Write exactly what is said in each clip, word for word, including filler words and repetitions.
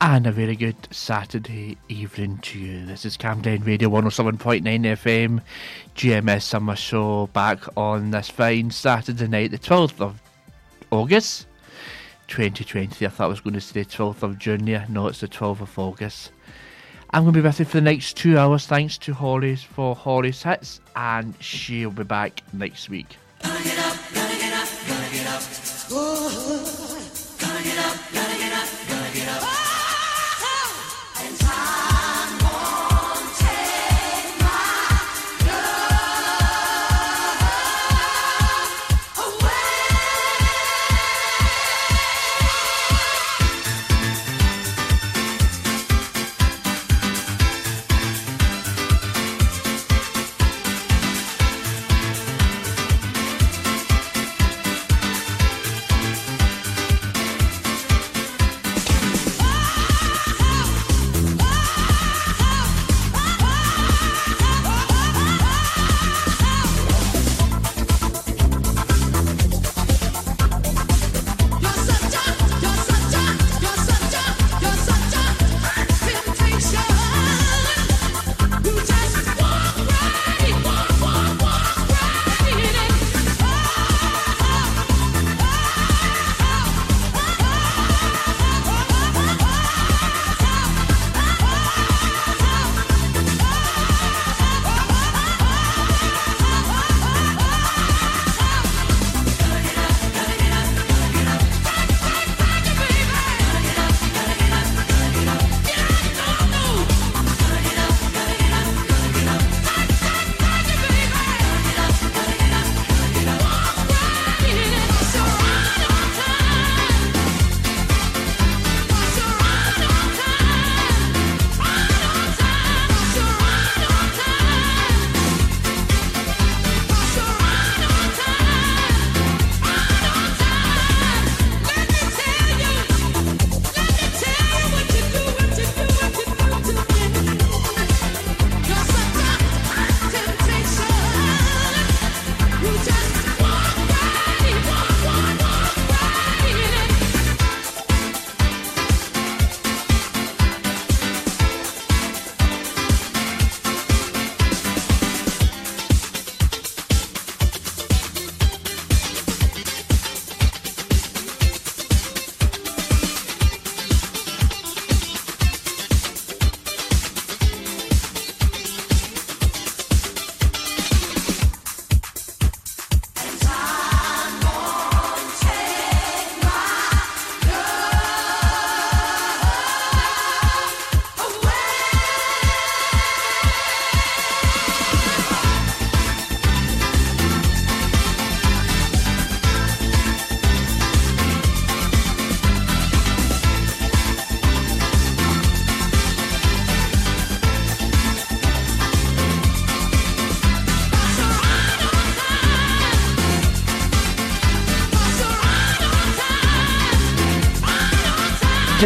And a very good Saturday evening to you. This is Camden Radio one oh seven point nine F M, G M S Summer Show, back on this fine Saturday night, the twelfth of August twenty twenty. I thought I was going to say twelfth of June there. No, it's the twelfth of August. I'm going to be with you for the next two hours. Thanks to Holly for Holly's Hits, and she'll be back next week. Gotta get up, gotta get up, gotta get up. Ooh. Gotta get up, gotta get up, gotta get up. Oh!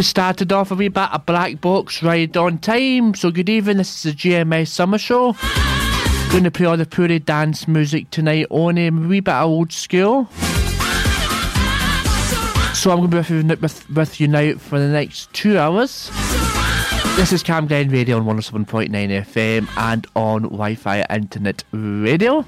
Started off a wee bit of Black Box Ride on Time. So good evening, this is the G M S Summer Show. Going to play all the pure dance music tonight on a wee bit of old school. So I'm going to be with, with, with you now for the next two hours. This is Camden Radio on one oh seven point nine F M and on Wi-Fi Internet Radio.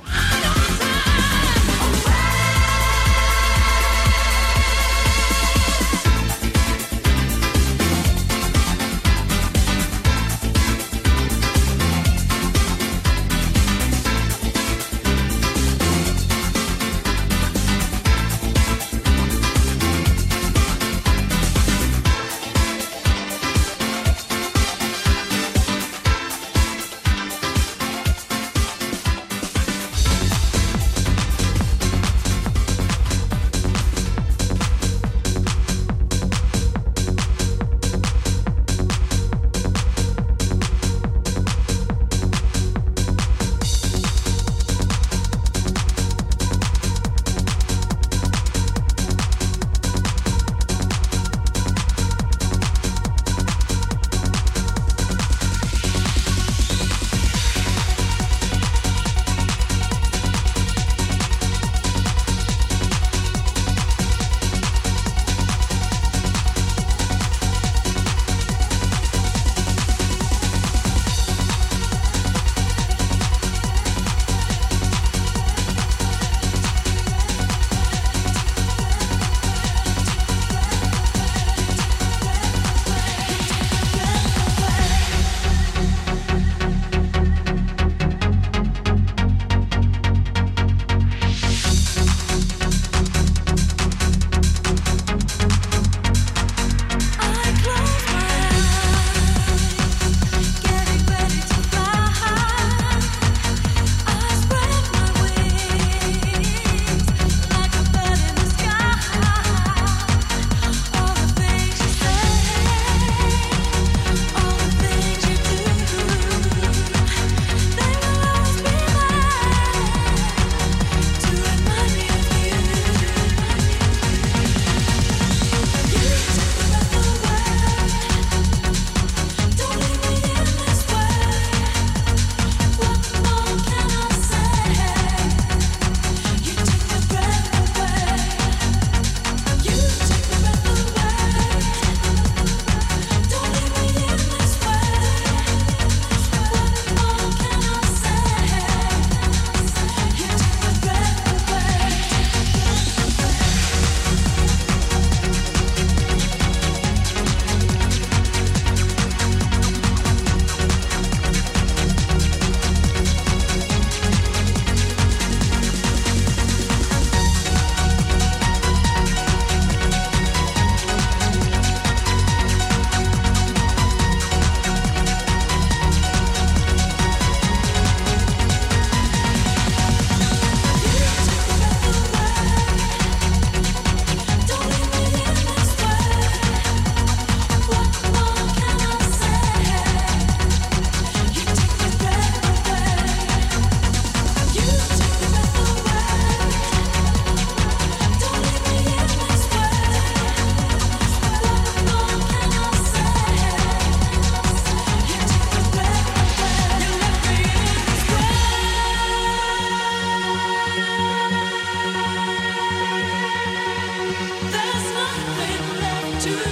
Oh,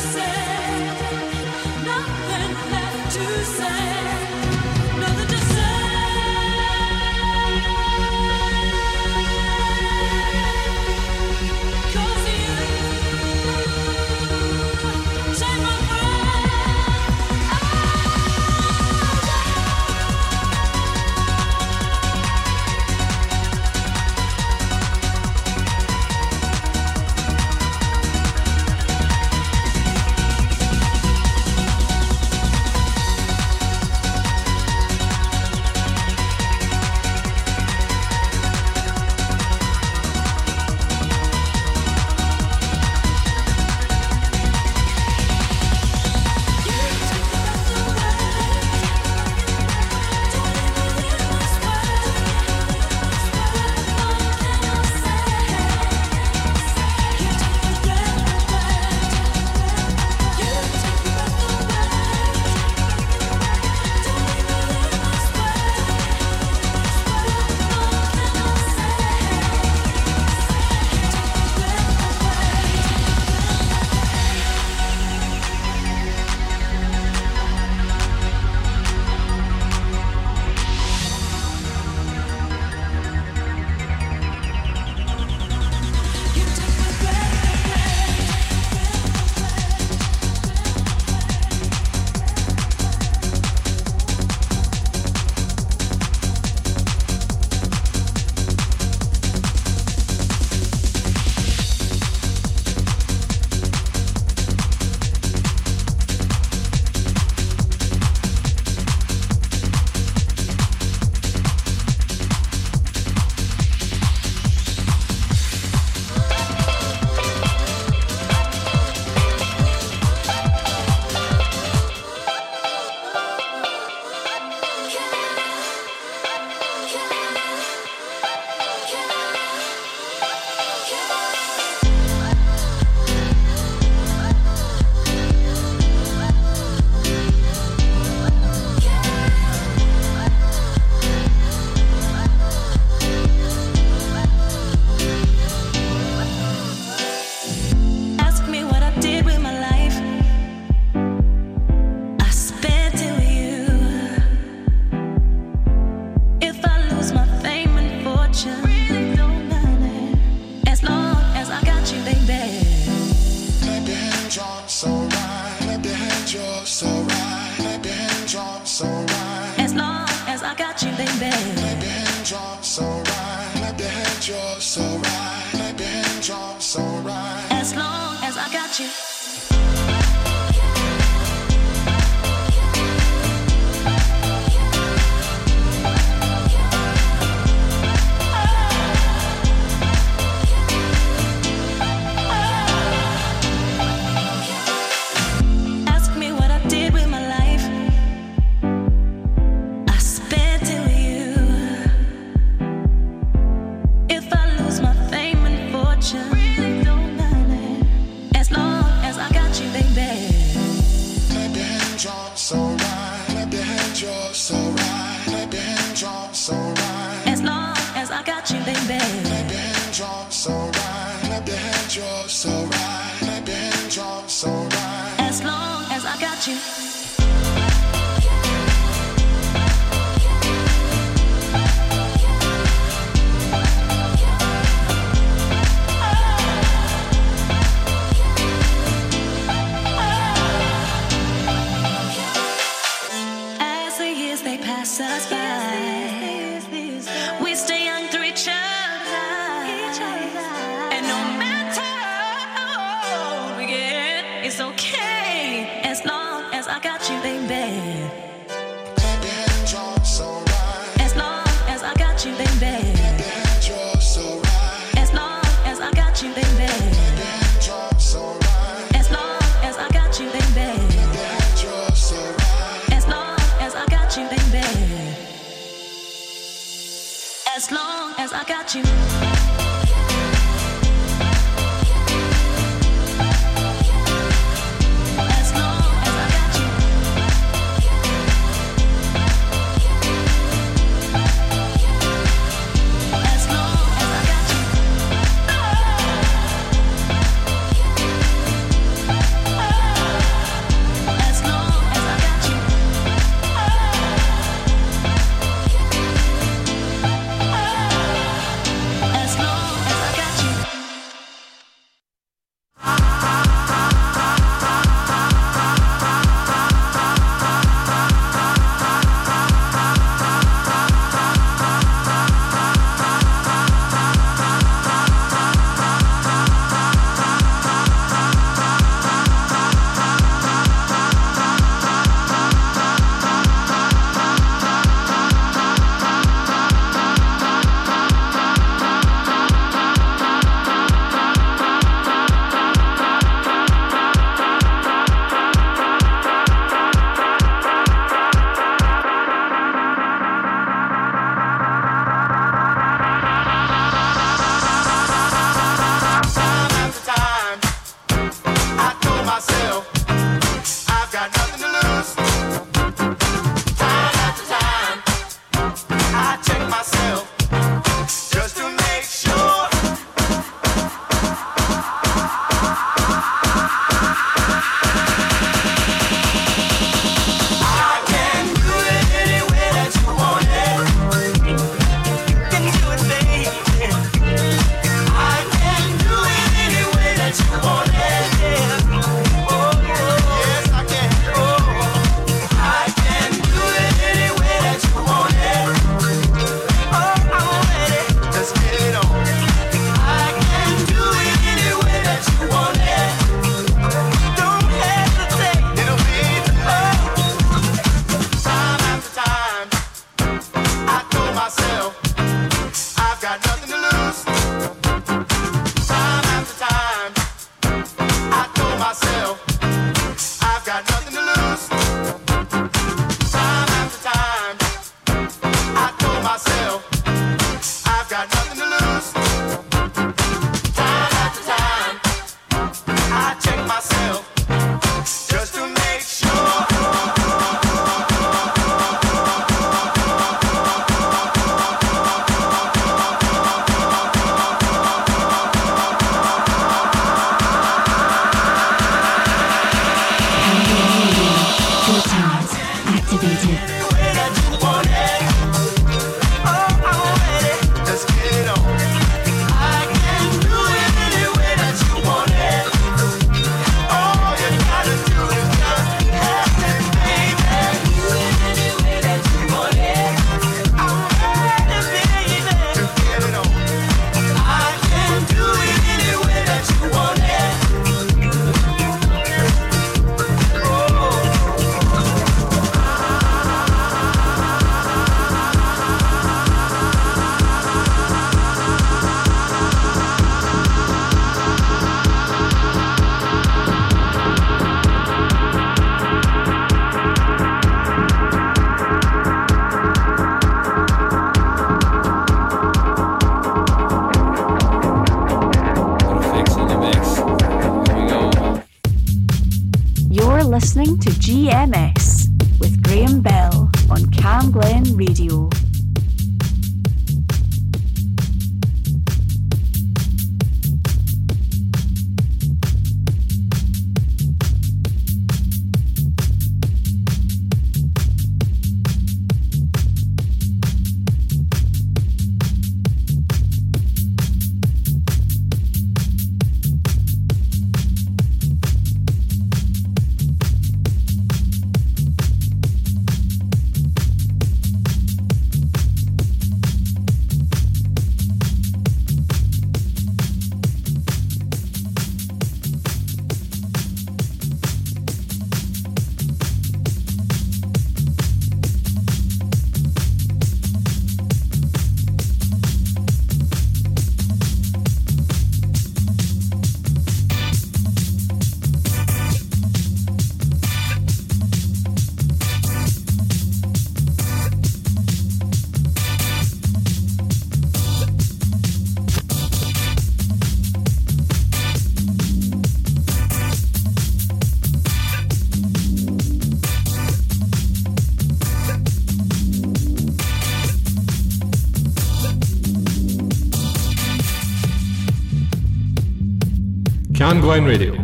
Cam Glen Radio,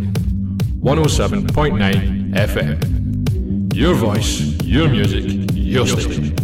one oh seven point nine F M. Your voice, your music, your station.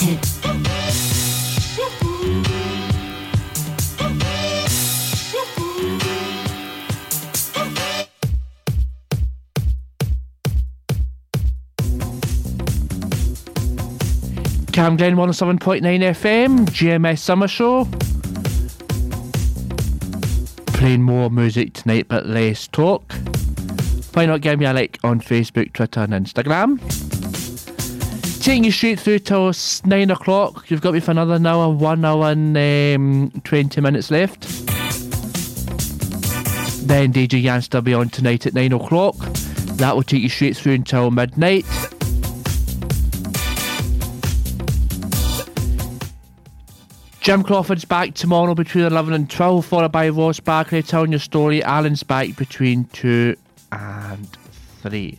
United. Cam Glen, one oh seven point nine F M, G M S Summer Show. Playing more music tonight, but less talk. Why not give me a like on Facebook, Twitter and Instagram? Taking you straight through till nine o'clock. You've got me for another hour, one hour and um, twenty minutes left. Then D J Yanster will be on tonight at nine o'clock. That will take you straight through until midnight. Jim Crawford's back tomorrow between eleven and twelve, followed by Ross Barkley telling your story. Alan's back between two and three.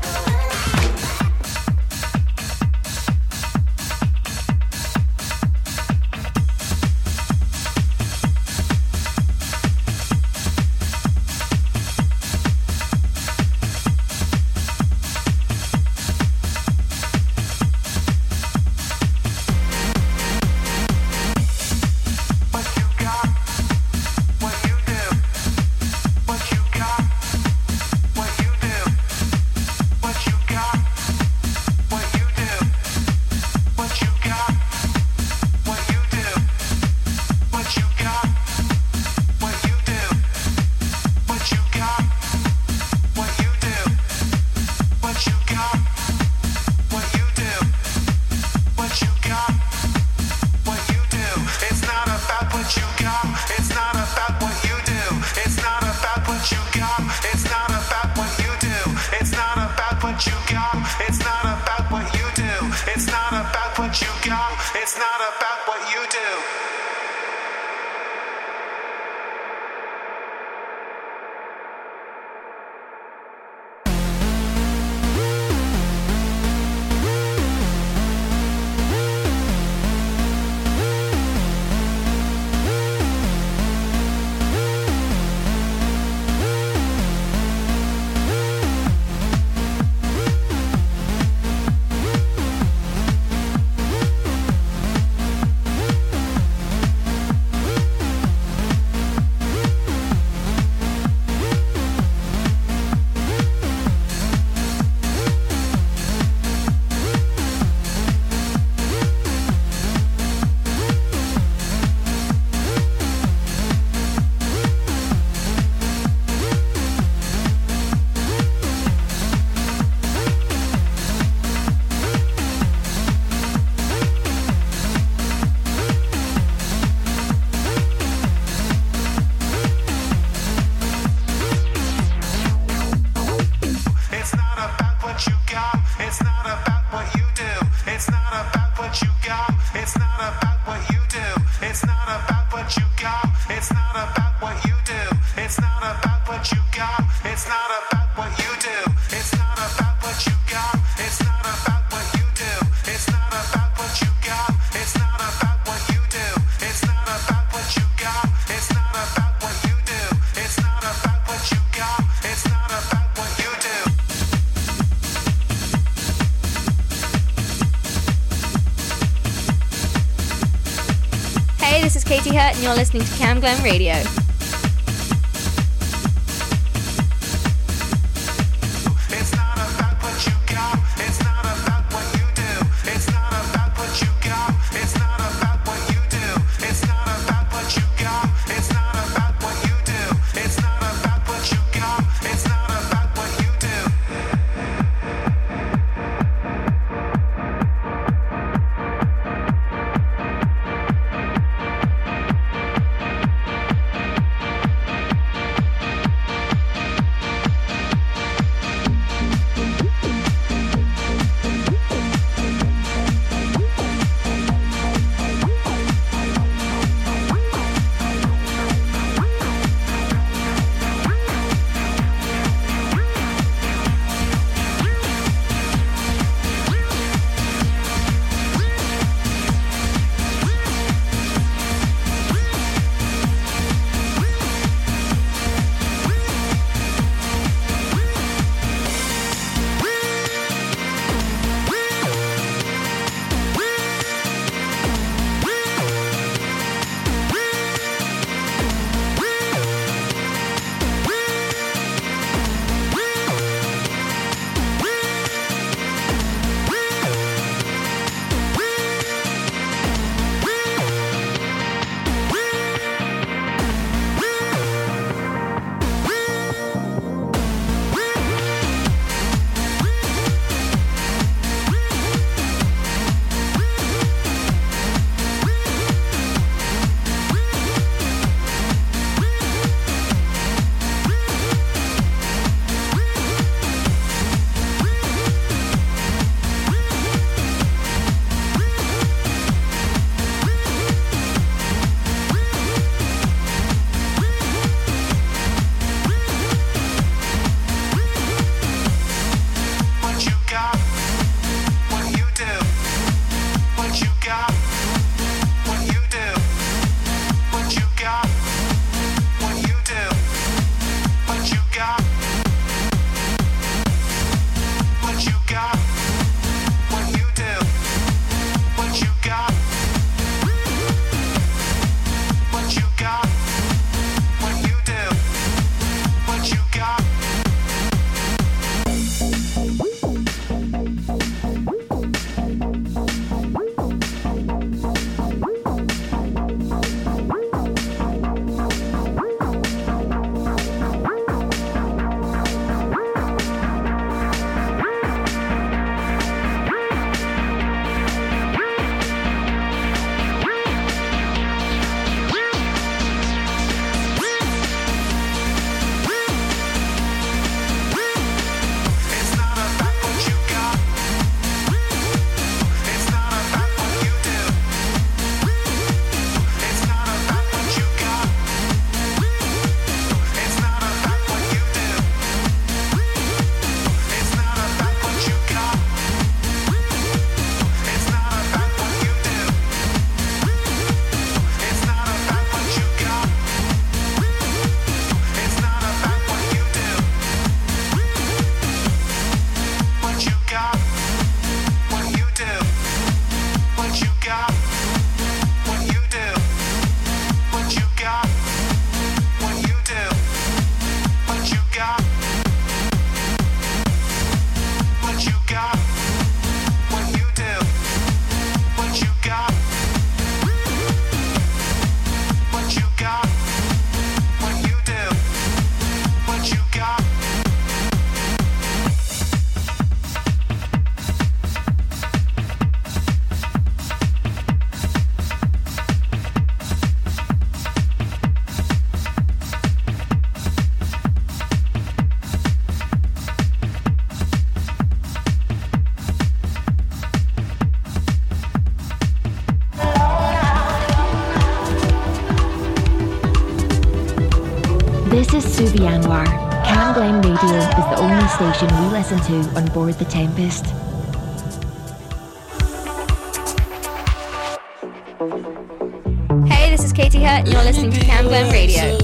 You're listening to Cam Glen Radio. Suvi Anwar. Cam Glenn Radio is the only station we listen to on board the Tempest. Hey, this is Katie Hutt, and you're listening to Cam Glenn Radio.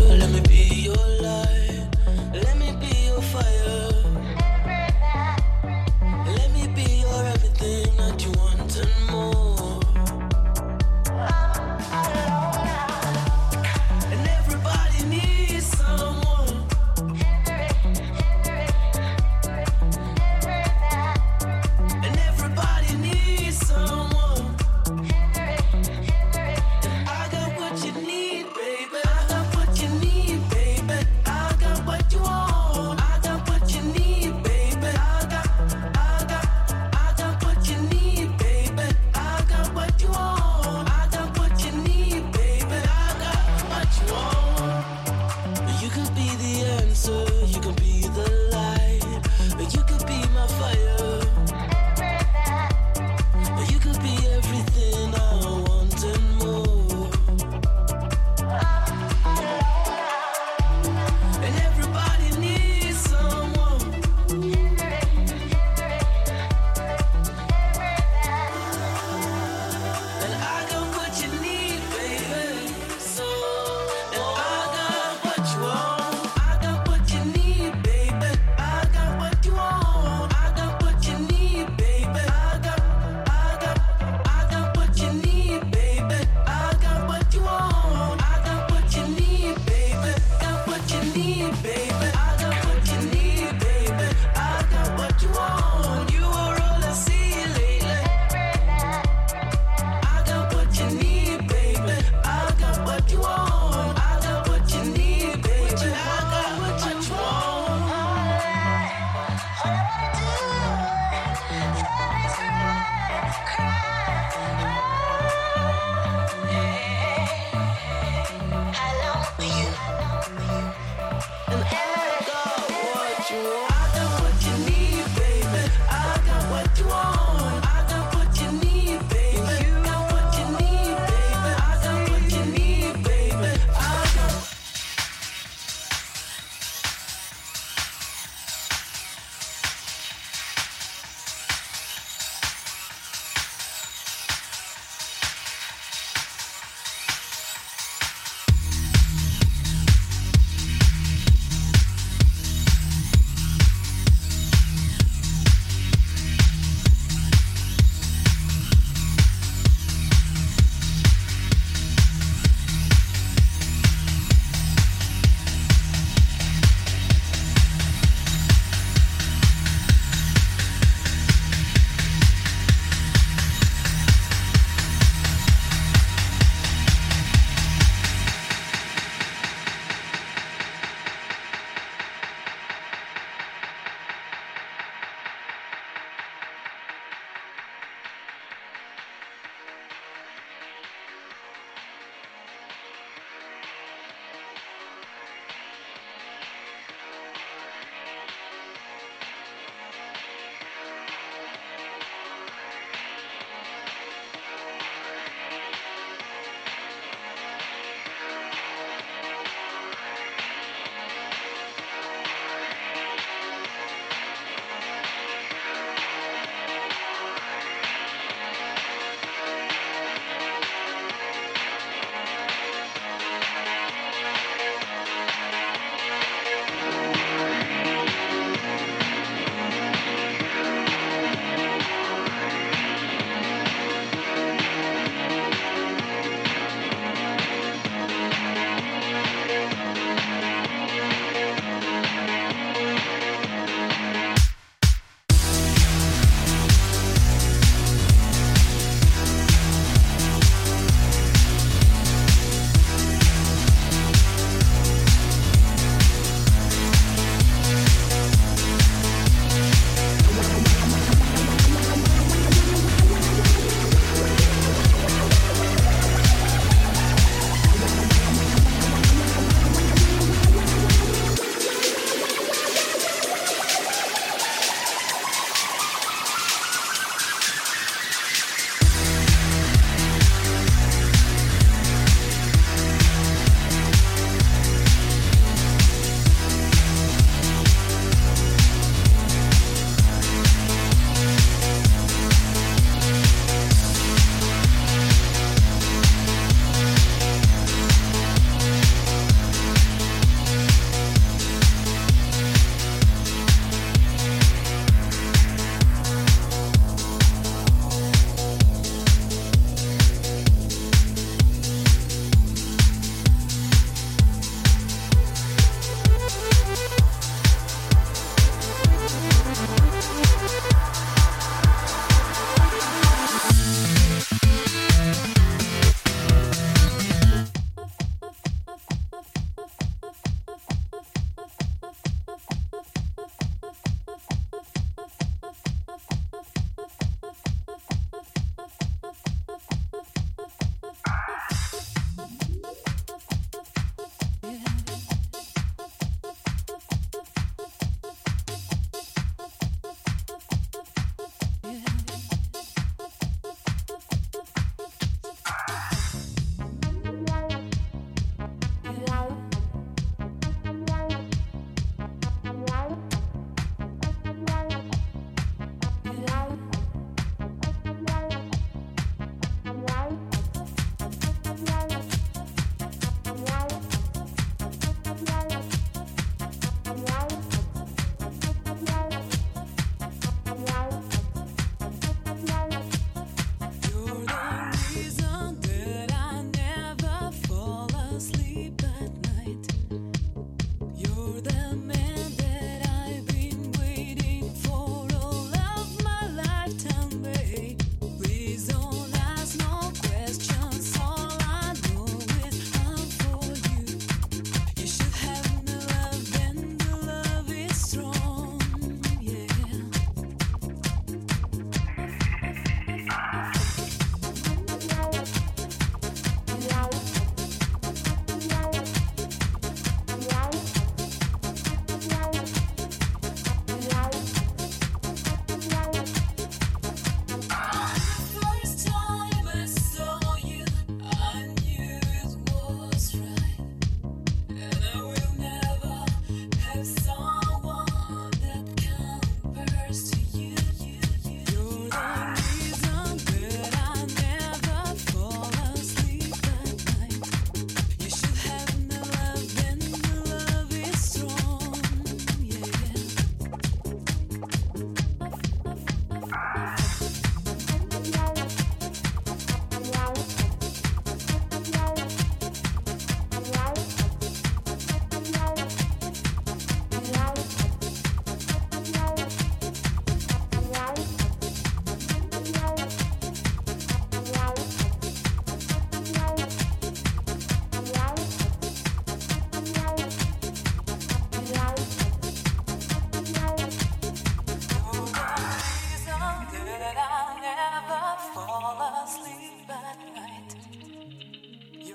Baby, I got what you need, baby.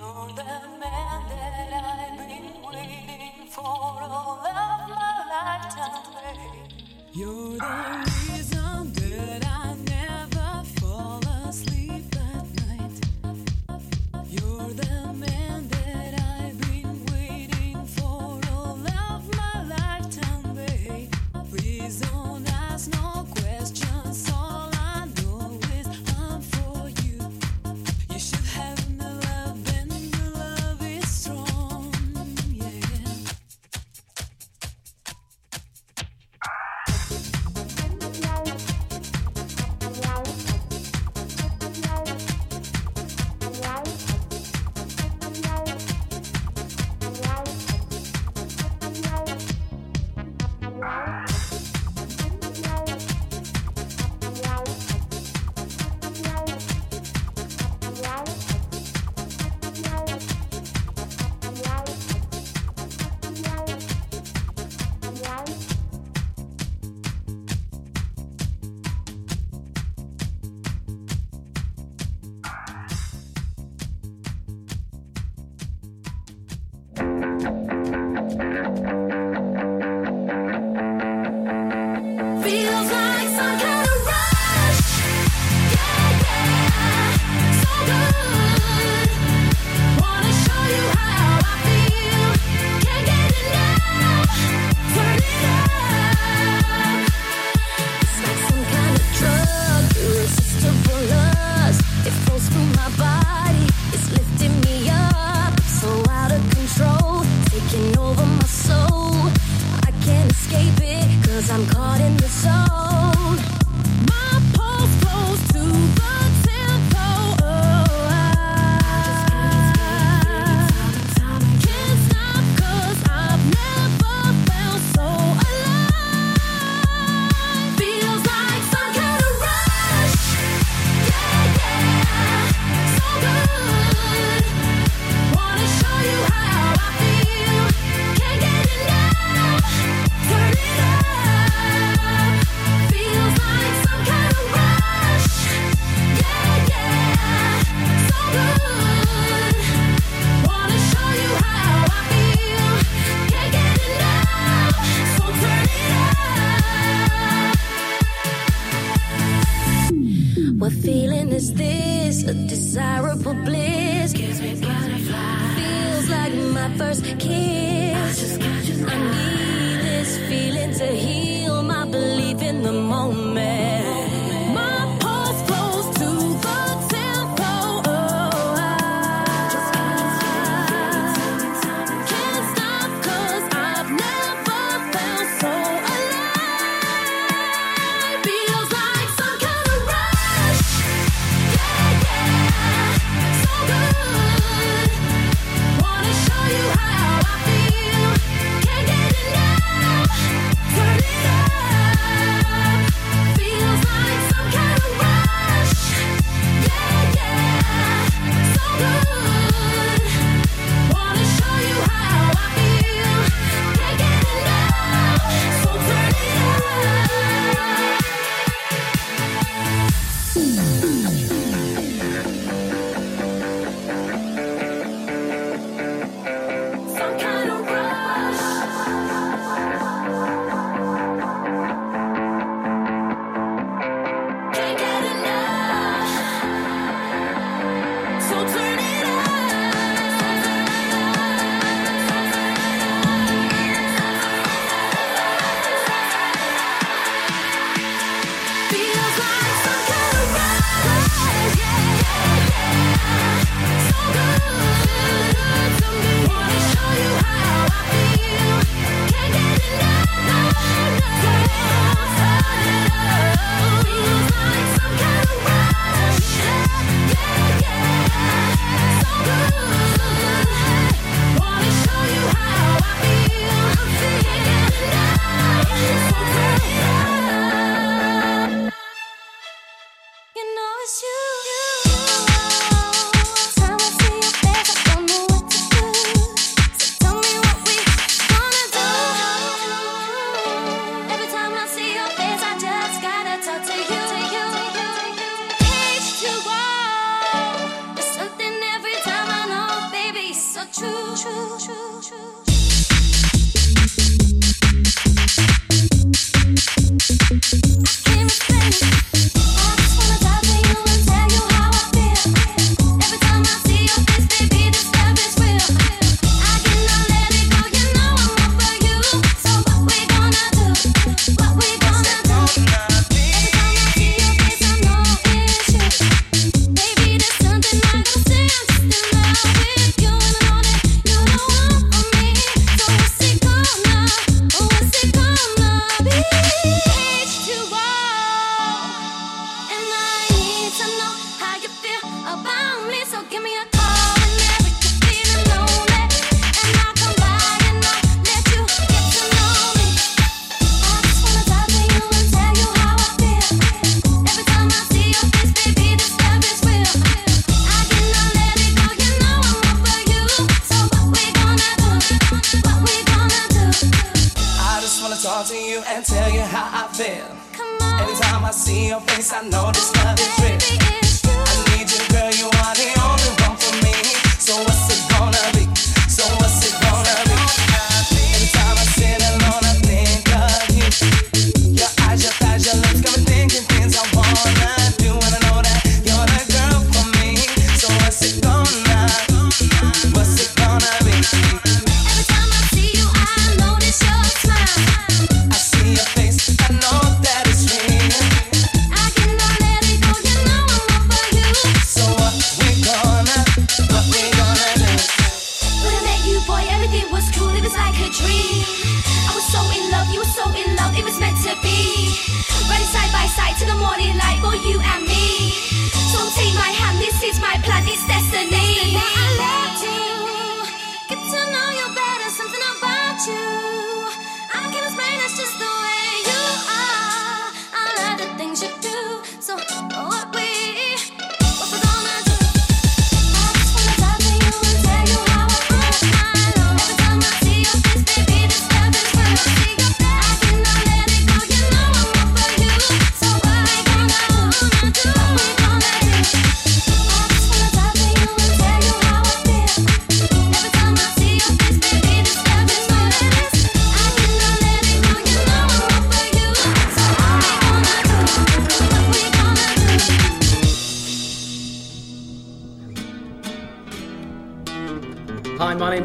You're the man that I've been waiting for all of my lifetime, babe. You're the reason that I never fall asleep at night. You're the man that I've been waiting for all of my lifetime, babe. Please don't ask no questions, all I know is I'm for you. You should have my love, and your love is strong, yeah. I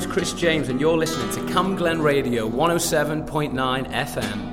Chris James, and you're listening to Cam Glen Radio one oh seven point nine F M.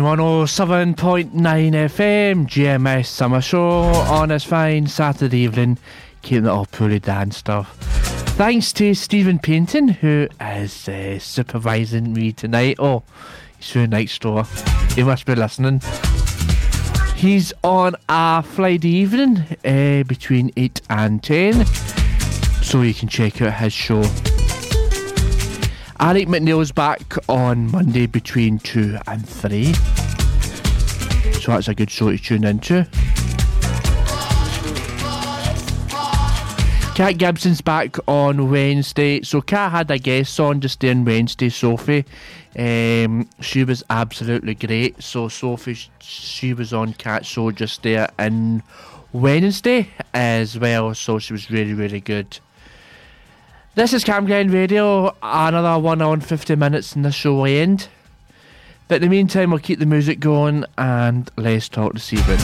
one oh seven point nine F M G M S Summer Show on this fine Saturday evening, keeping it all purely dance stuff. thanks to Stephen Payton, who is uh, supervising me tonight. Oh, he's through Night Store. He must be listening. He's on a Friday evening uh, between eight and ten, so you can check out his show. Alec McNeil's back on Monday between two and three, so that's a good show to tune into. Kat Gibson's back on Wednesday. So Kat had a guest on just then Wednesday, Sophie. Um, she was absolutely great. So Sophie, she was on Kat's show just there on Wednesday as well. So she was really, really good. This is Campground Radio. Another one hour and fifty minutes and the show will end. But in the meantime, we'll keep the music going and let's talk this evening.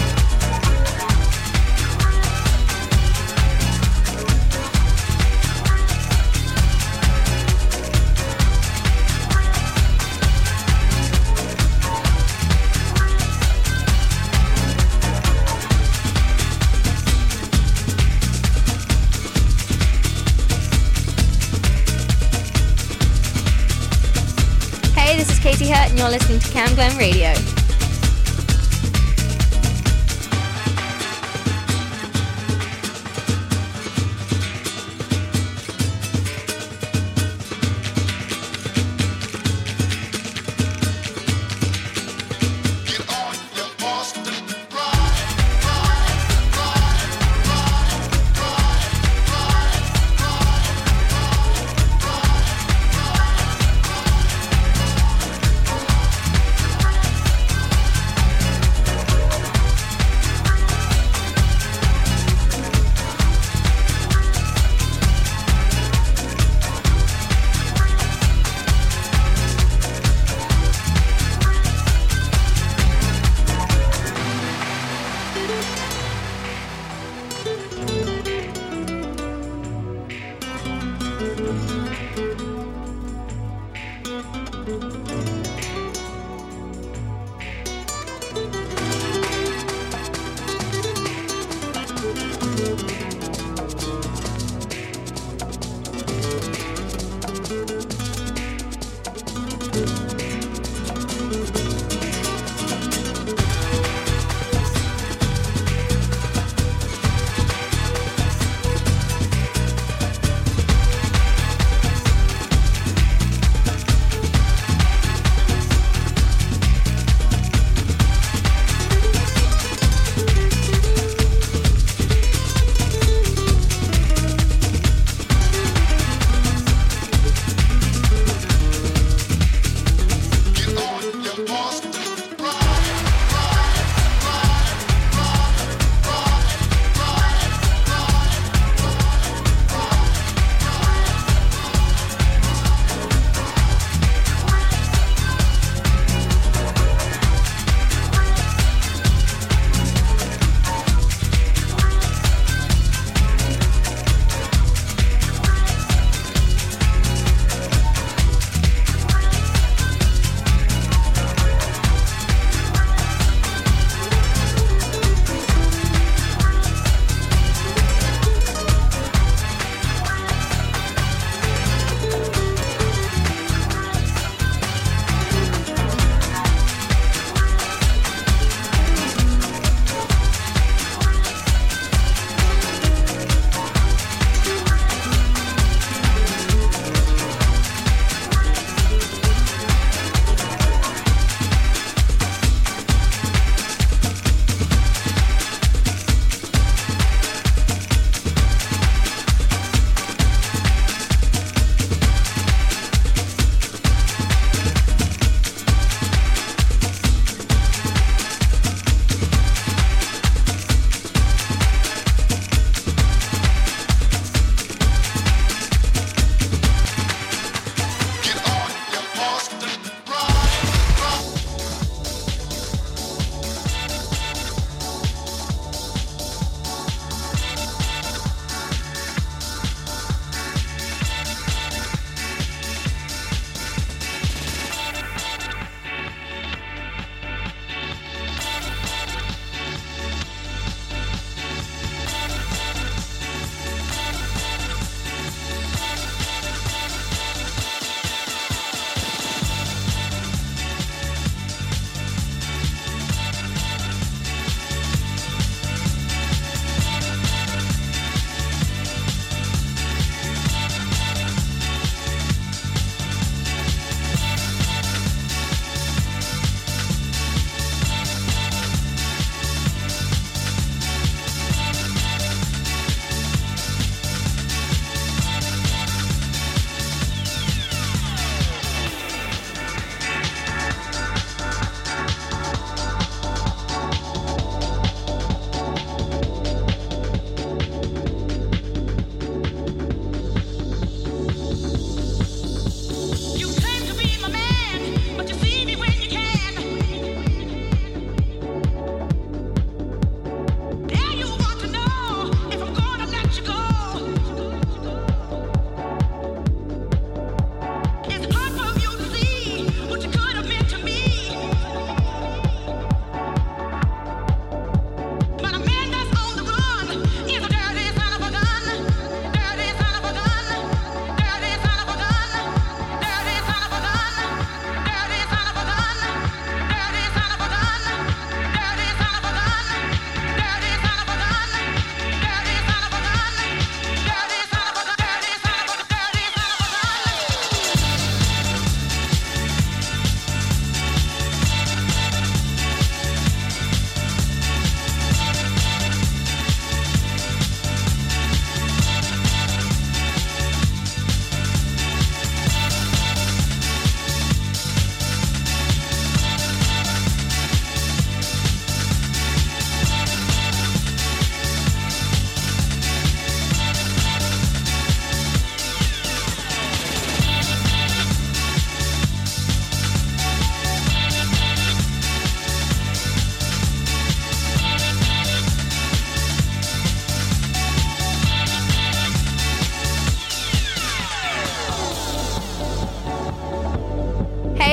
You're listening to Cam Glen Radio.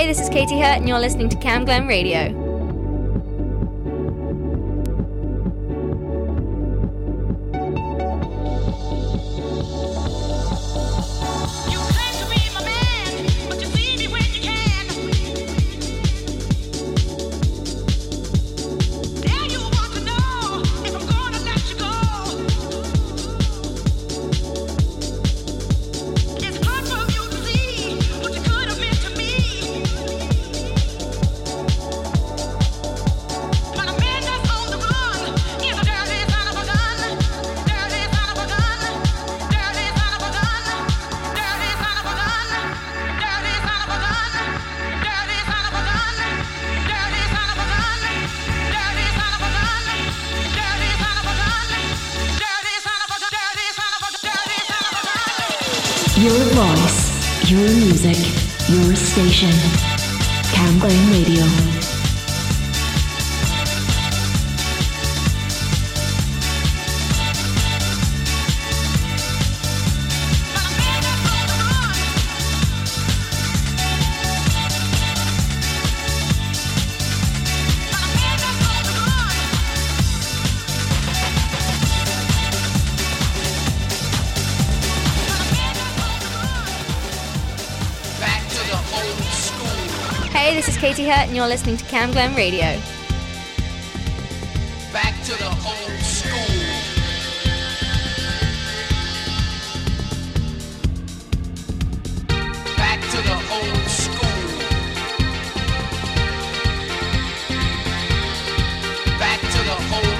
Hey, this is Katie Hurt, and you're listening to Cam Glen Radio. Katie Hurt, and you're listening to Cam Glen Radio. Back to the old school. Back to the old school. Back to the old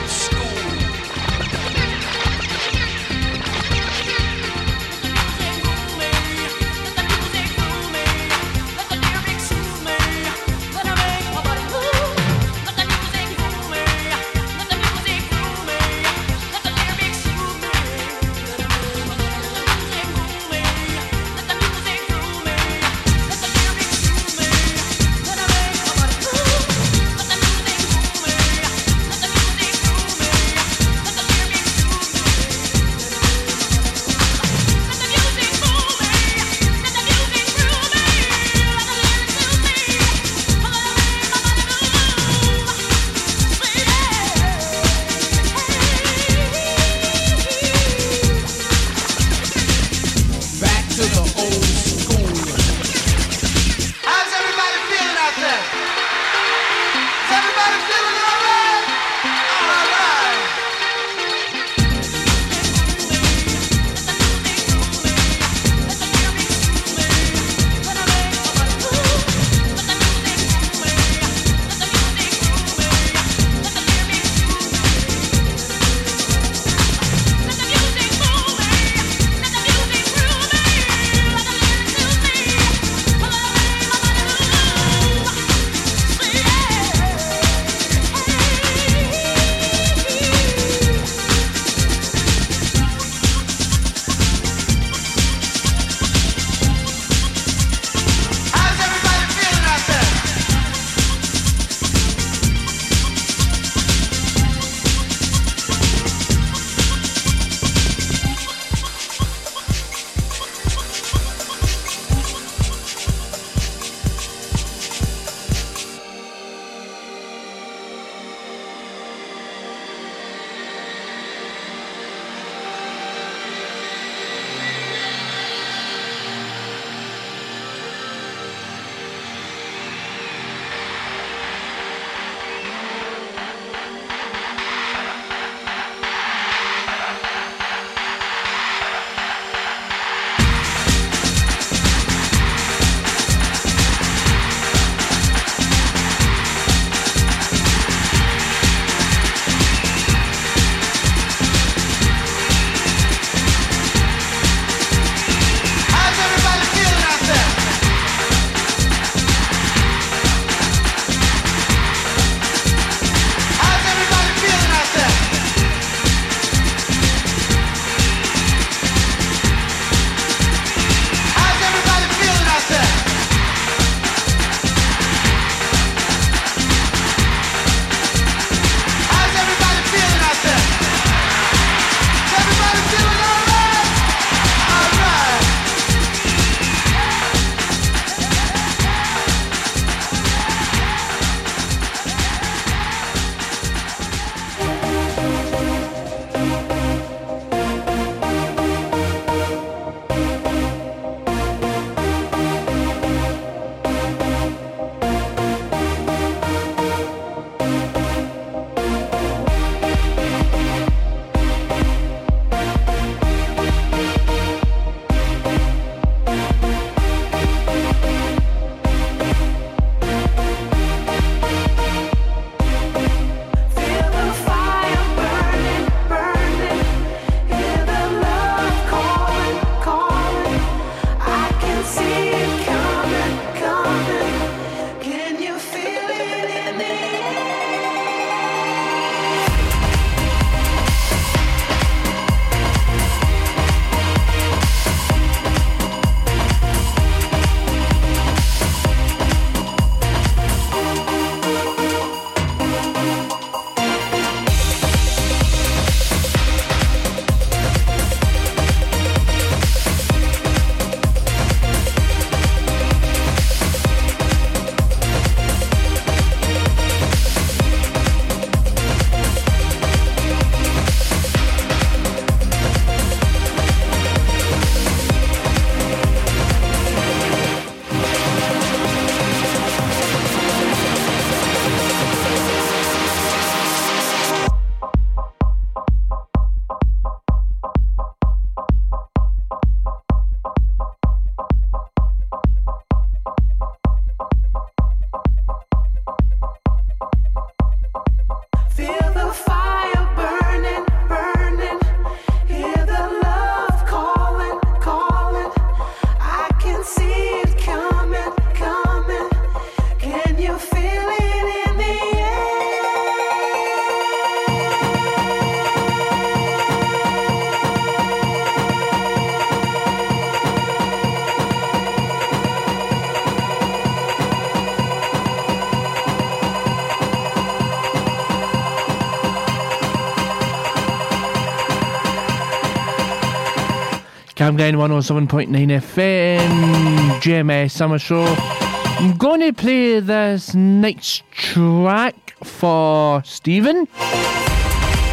Cam Glen one oh seven point nine F M, G M S Summer Show. I'm going to play this next track for Stephen,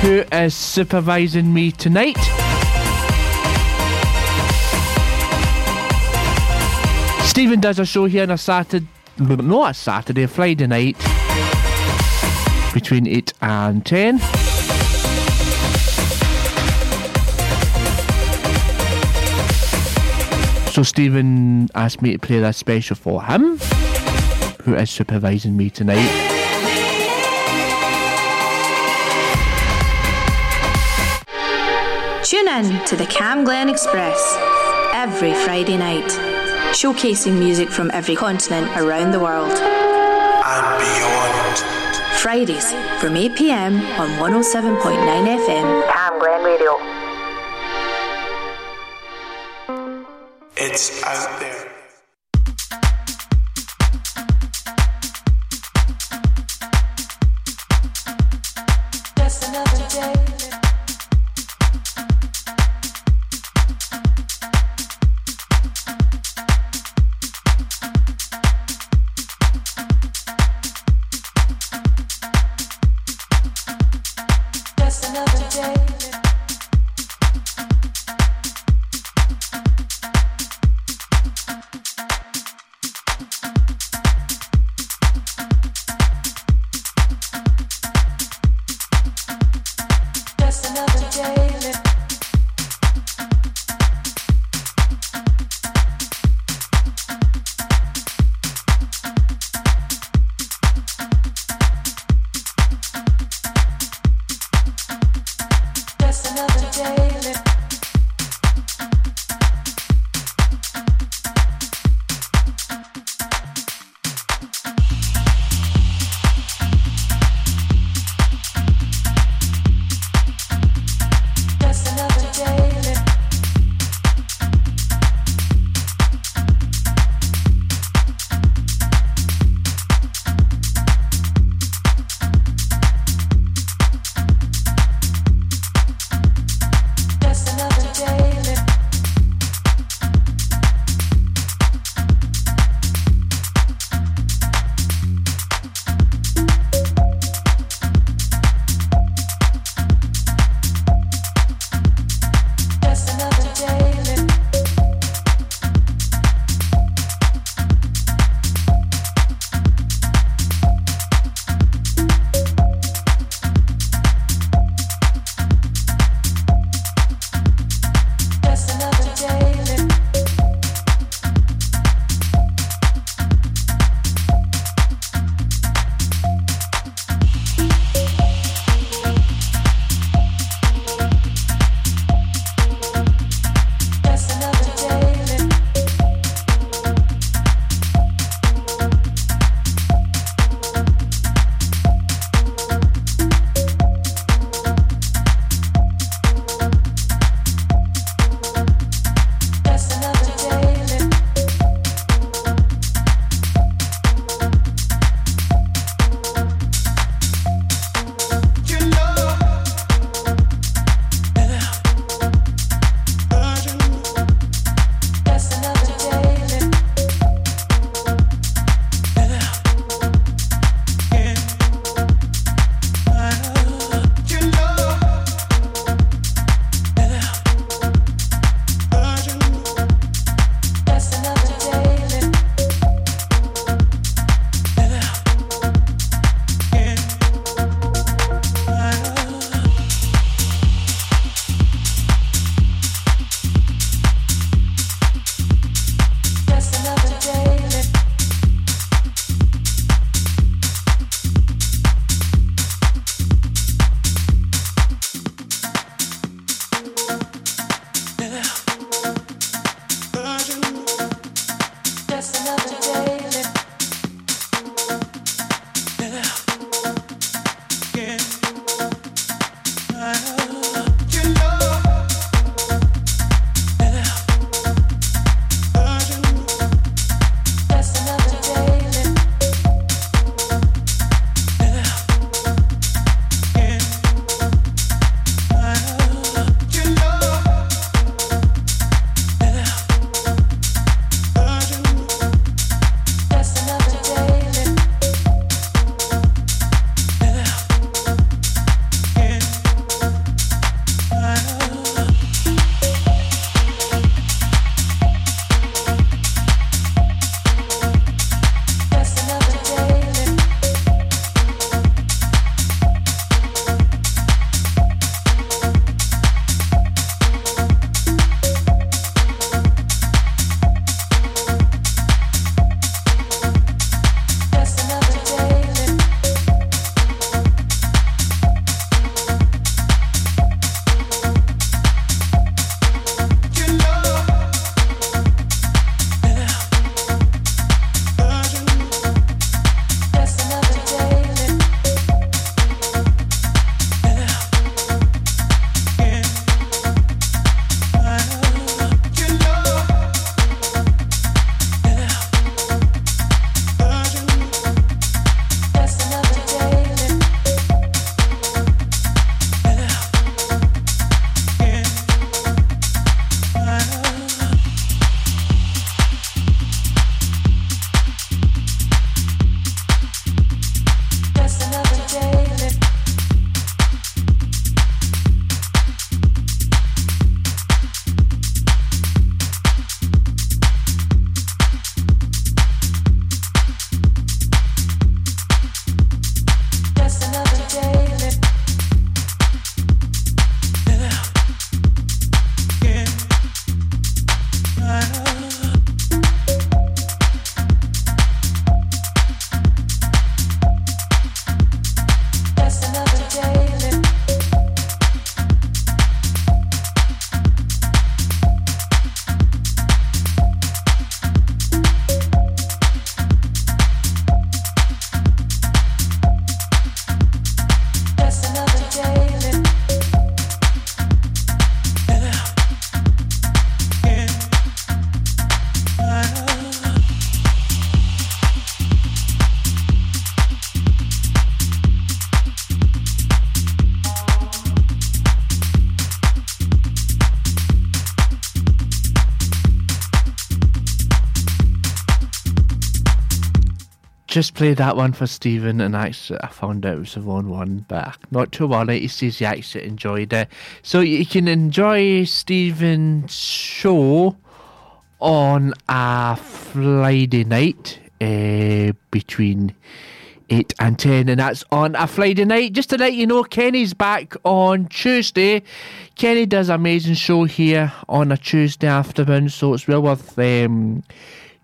who is supervising me tonight. Stephen does a show here on a Saturday, not a Saturday, Friday night, between eight and ten. So Stephen asked me to play that special for him, who is supervising me tonight. Tune in to the Cam Glen Express every Friday night, showcasing music from every continent around the world. And beyond. Fridays from eight p m on one oh seven point nine F M. Cam Glen Radio. It's out there. just played that one for Stephen, and I, I found out it was the wrong one, but not too on it. He says he actually enjoyed it. So you can enjoy Stephen's show on a Friday night uh, between eight and ten, and that's on a Friday night. Just to let you know, Kenny's back on Tuesday. Kenny does an amazing show here on a Tuesday afternoon, so it's well worth um,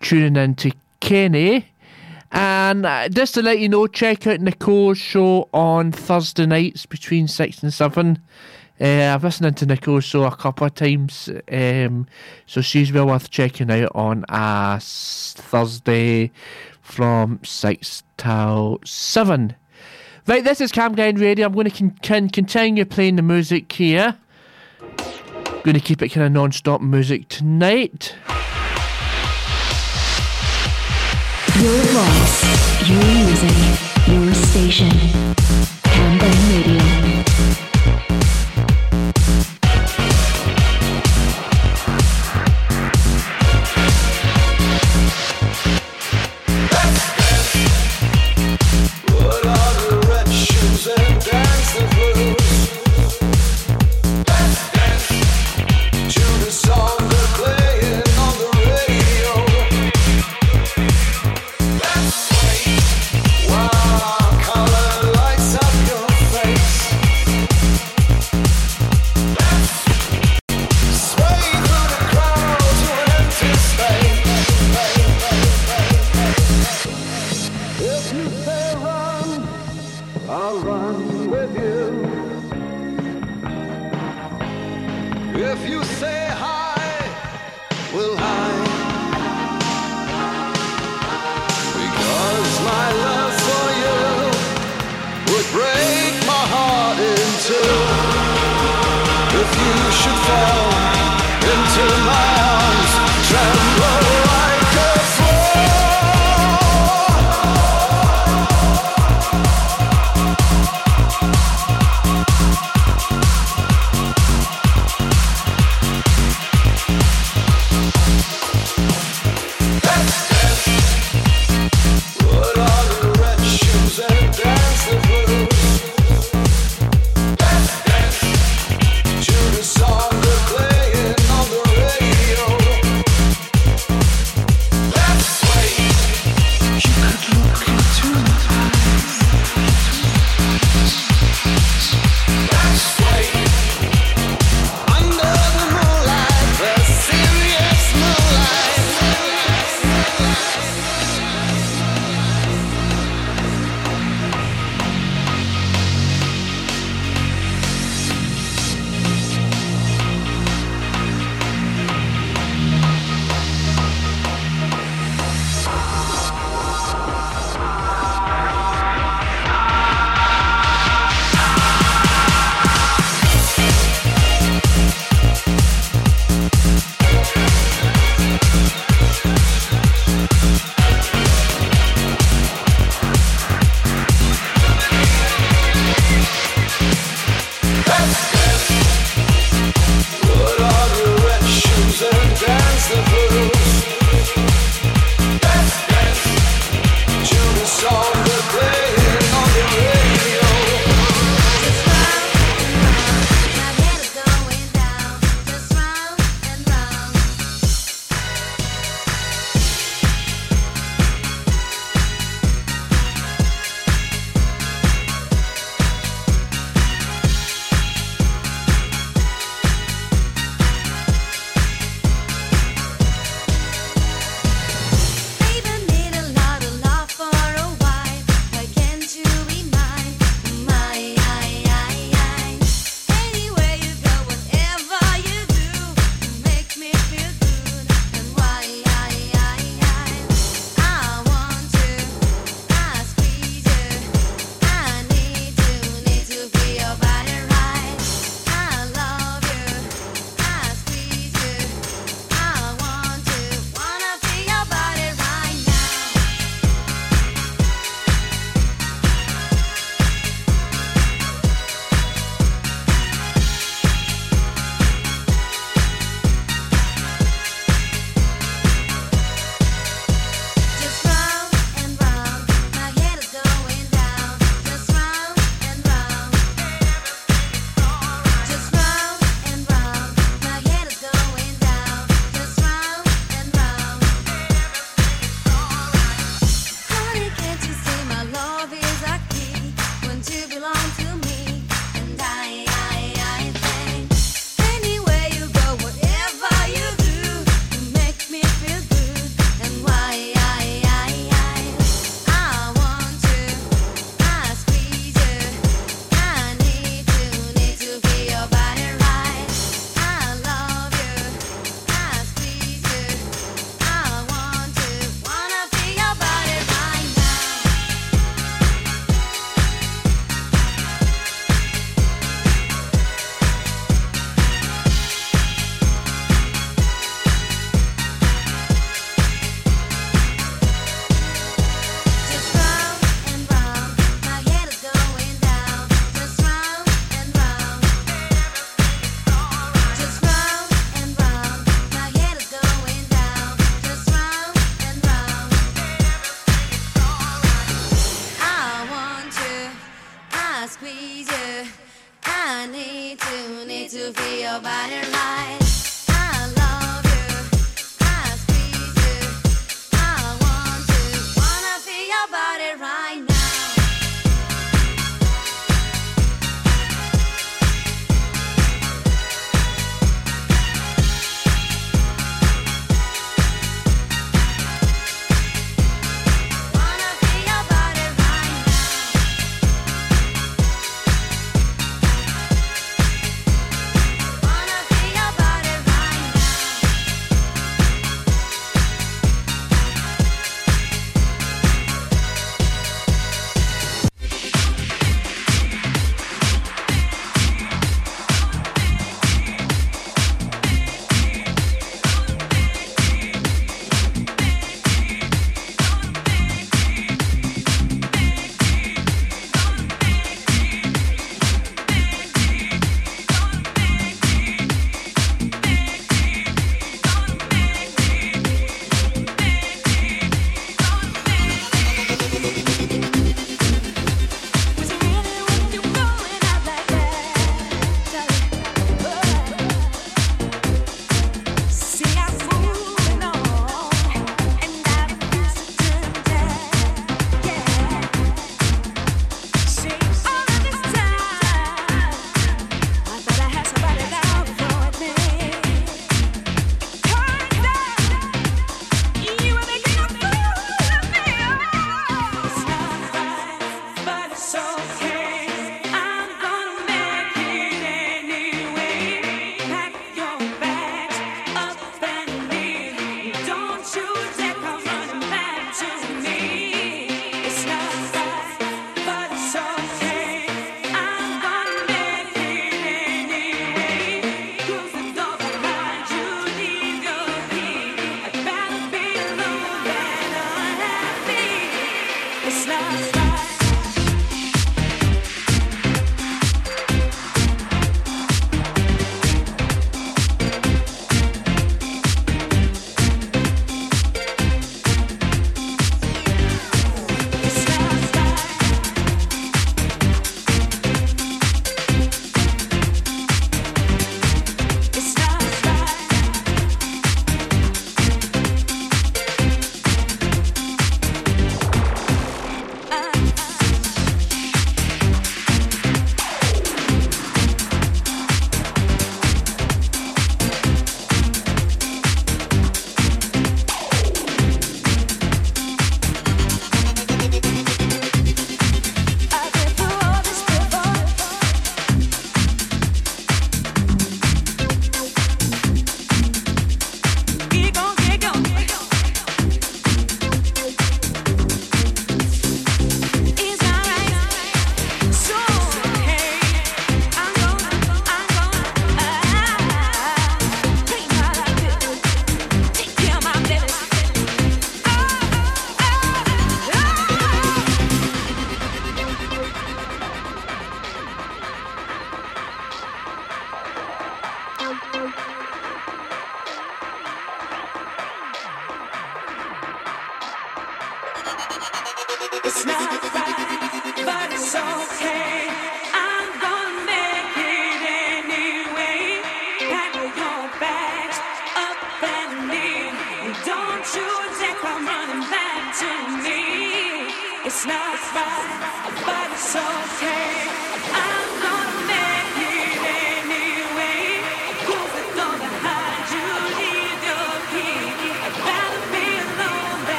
tuning in to Kenny. And just to let you know, check out Nicole's show on Thursday nights between six and seven. Uh, I've listened to Nicole's show a couple of times, um, so she's well worth checking out on a Thursday from six till seven. Right, this is Campground Radio. I'm going to con- con- continue playing the music here. Going to keep it kind of non-stop music tonight. Your voice, your music, your station. Campground Radio. Color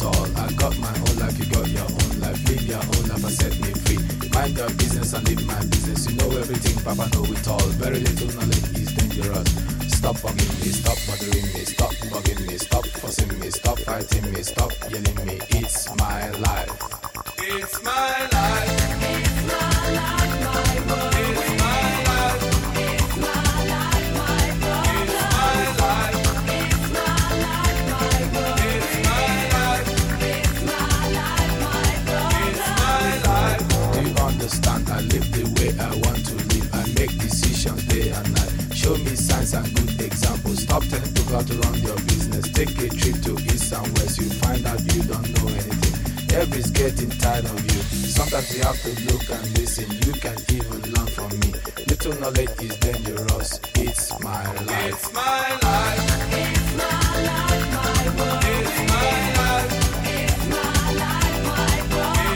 at all. I got my own life, you got your own life. Live your own life and set me free. Mind your business and live my business. You know everything, Papa know it all. Very little knowledge is dangerous. Stop bugging me, stop bothering me, stop bugging me, stop fussing me, stop fighting me, stop yelling me. It's my life. It's my life. It's my life, my world. It's my life. It's my life, my world. It's my life. Stand, I live the way I want to live. I make decisions day and night. Show me signs and good examples. Stop telling people how to run your business. Take a trip to east and west. You find out you don't know anything. Everybody's getting tired of you. Sometimes you have to look and listen. You can even learn from me. Little knowledge is dangerous. It's my life. It's my life. It's my life, my world. It's my life. It's my life, my world. It's my life.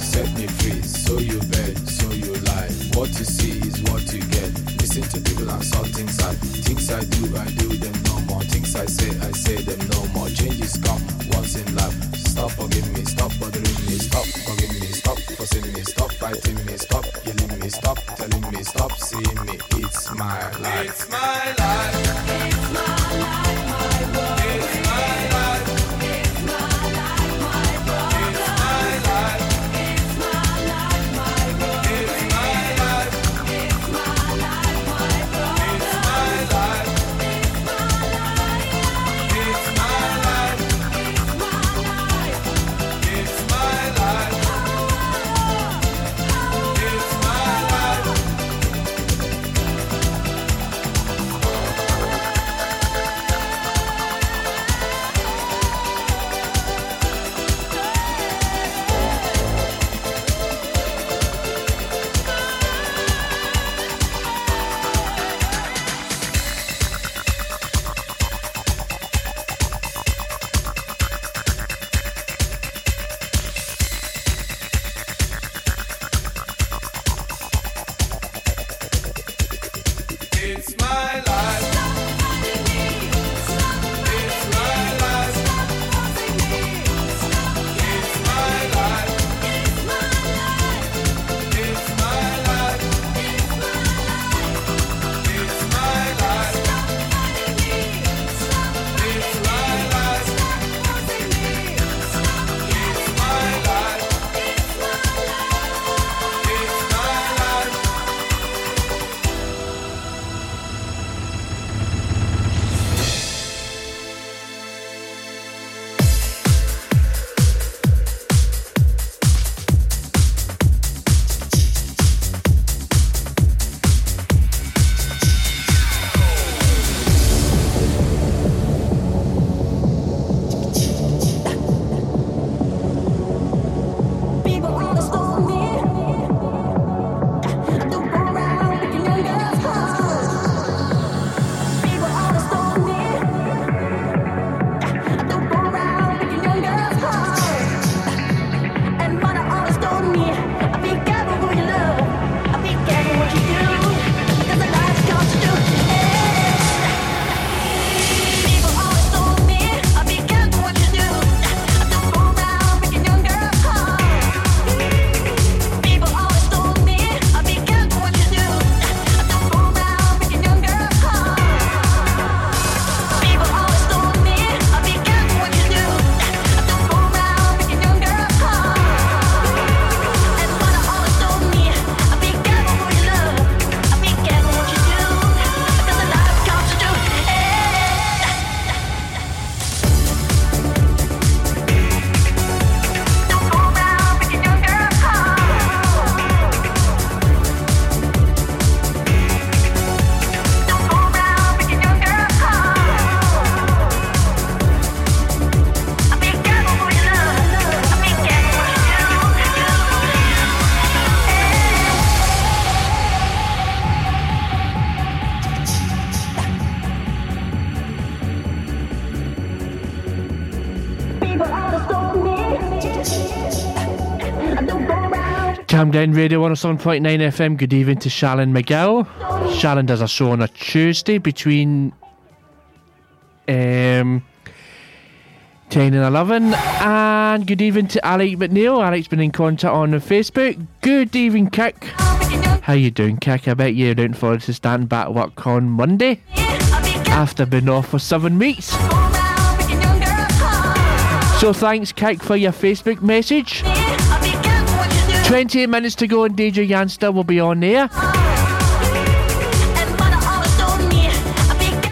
Set me free, so you bet, so you lie. What you see is what you get. Listen to people and solve things I things I do, I do them no more. Things I say, I say them no more. Changes come once in life. Stop forgiving me, stop bothering me, stop forgiving me, stop forcing me, stop fighting me, stop yelling me, stop telling me, stop seeing me. It's my life. It's my life. It's my life, my world. It's my life. It's my life, my world. It's my life. Cam Down Radio one oh seven point nine F M. Good evening to Shalyn McGill. Shalyn does a show on a Tuesday between um, ten and eleven. And good evening to Alec McNeil. Alec's been in contact on Facebook. Good evening, Kick. How you doing, Kick? I bet you're looking forward to starting back work on Monday after being off for seven weeks. So thanks, Kick, for your Facebook message. twenty-eight minutes to go and D J Yanster will be on there.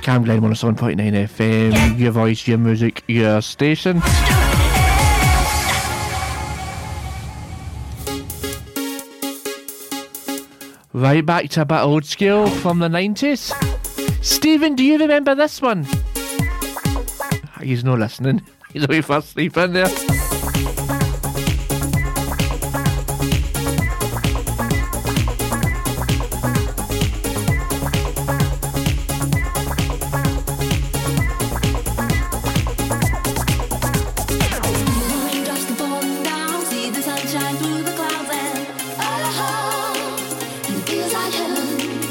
Cam Glenn one oh seven point nine F M, yeah. Your voice, your music, your station. Right back to a bit old school from the nineties. Stephen, do you remember this one? He's not listening. He's away for sleep in there. Cause I can't.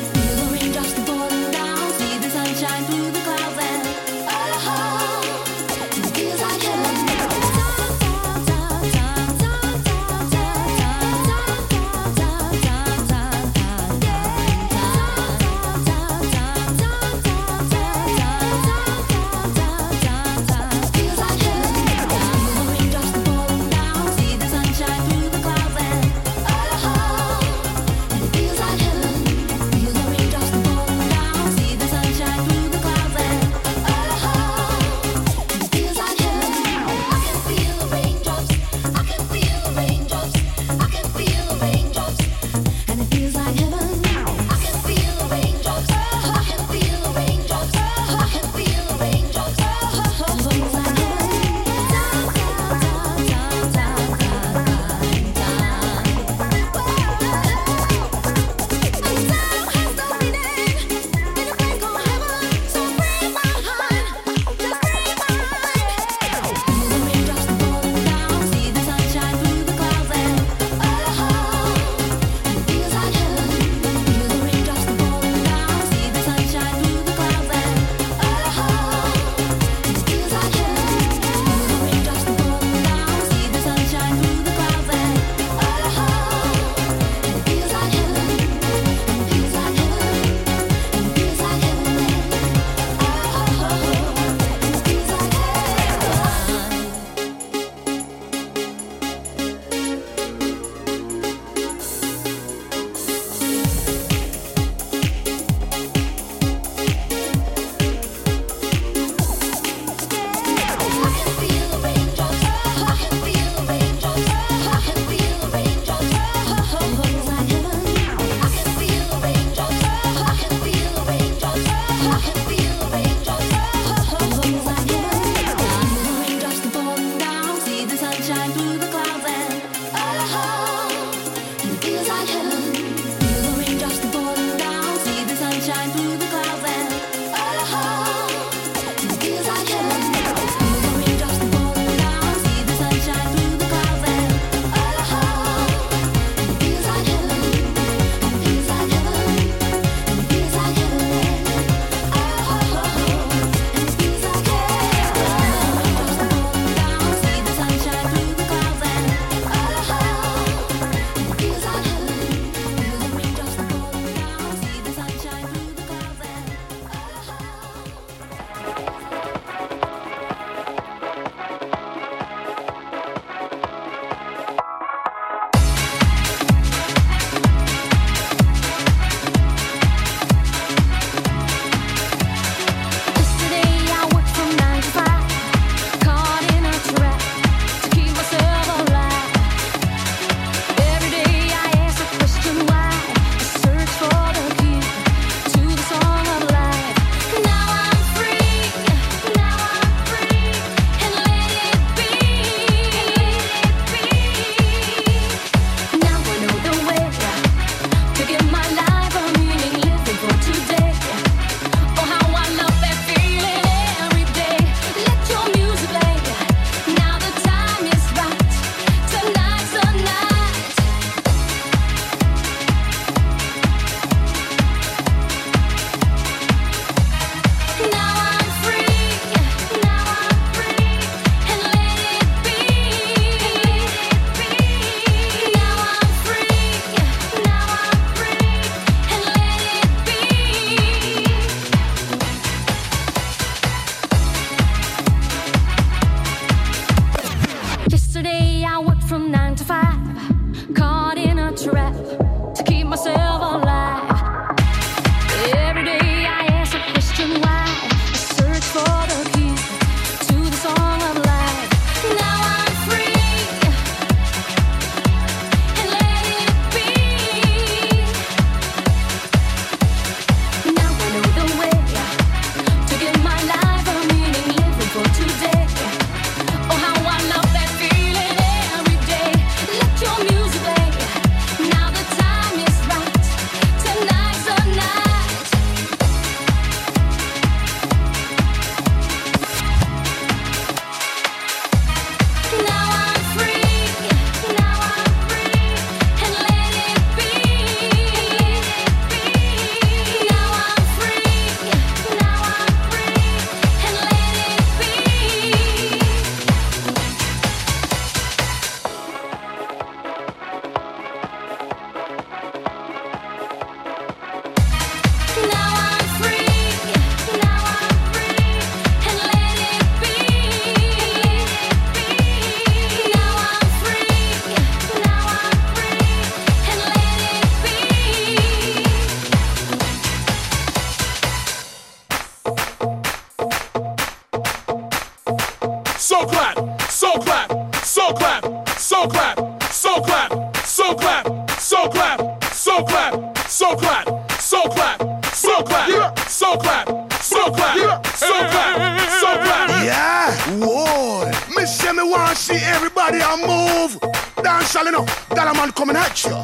so clap, so clap, so clap, so clap, so clap, so clap, so clap, so clap, so clap, so clap, so clap, so clap, so clap, so clap, so clap. Yeah, whoa. Me say me want see everybody a move. Dance all enough, that man coming at you.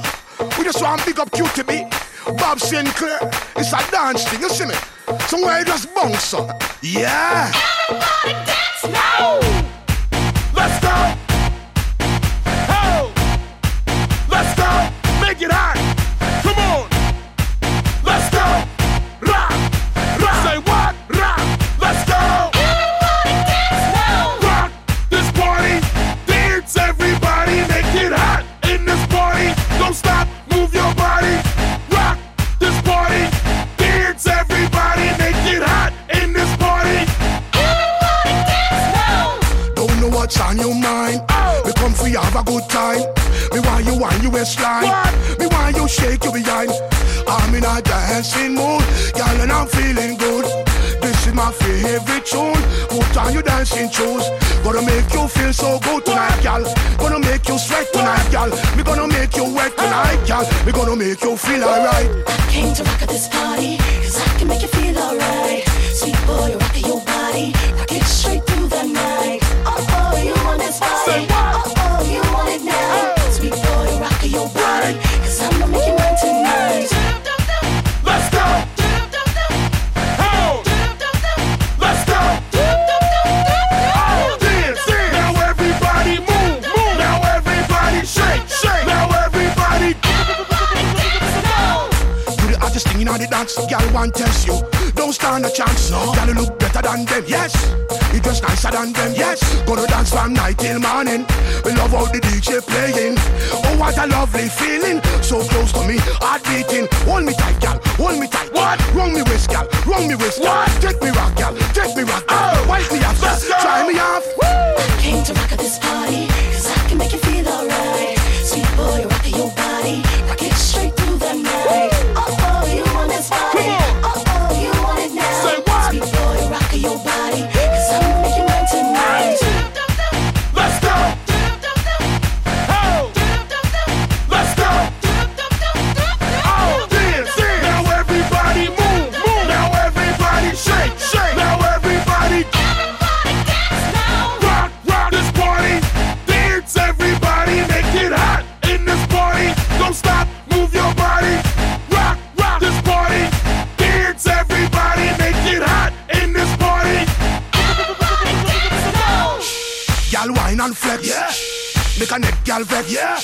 We just want big up Q T B, Bob Sinclair. It's a dance thing, you see me? Somewhere you just bounce on. Yeah. Everybody dance now. Let's go. Oh. Let's go. Make it hot. Come on. Let's go. Rock. Rock. Say what? Rock. Let's go. Everybody dance now. Rock this party. Dance everybody. Make it hot in this party. Don't stop. Move your body. Rock this party. Dance everybody. Make it hot in this party. Everybody dance now. Don't know what's on your mind. Oh. We come for you, have a good time. Me want you on your waistline. What? Me want you shake your behind. I'm in a dancing mood, girl, and I'm feeling good. This is my favorite tune. Put on your dancing shoes. Gonna make you feel so good tonight, girl. Gonna make you sweat tonight, girl. Me gonna make you wet tonight, girl. Me gonna make you feel alright. I came to rock at this party, cause I can make you feel alright. Sweet boy, rock your body, rock it straight through the night. Oh, oh, you want this body. Oh, oh, you want it now. Sweet boy, rock your body, cause I'm gonna make you mine tonight. Let's go! Thing in all the dance, girl, one test you. Don't stand a chance, no. Girl, you look better than them, yes. You dress nicer than them, yes. Gonna dance from night till morning. We love how the D J playing. Oh, what a lovely feeling. So close to me, heart beating. Hold me tight, girl, hold me tight. What? Run me waist, girl, run me waist. What? Take me rock, girl, take me rock, girl. Oh. Wipe me off, let's go. Try me off. Woo. I came to rock at this party, cause I can make you feel alright. Sweet boy, rock your body, rock it straight through the night. Oh, oh. Come on. Oh, oh, you want it now. Say what? Sweet boy, rock your body, cause I'm making mine tonight. Let's go. Oh. Let's go. Oh, dance, dance. Now everybody move, move. Now everybody shake, shake. Now everybody. Everybody dance now. Rock, rock this party. Dance everybody, make it hot in this party. Don't stop, move your body. Wine and flex, yeah. Make a neck, y'all vex, yeah.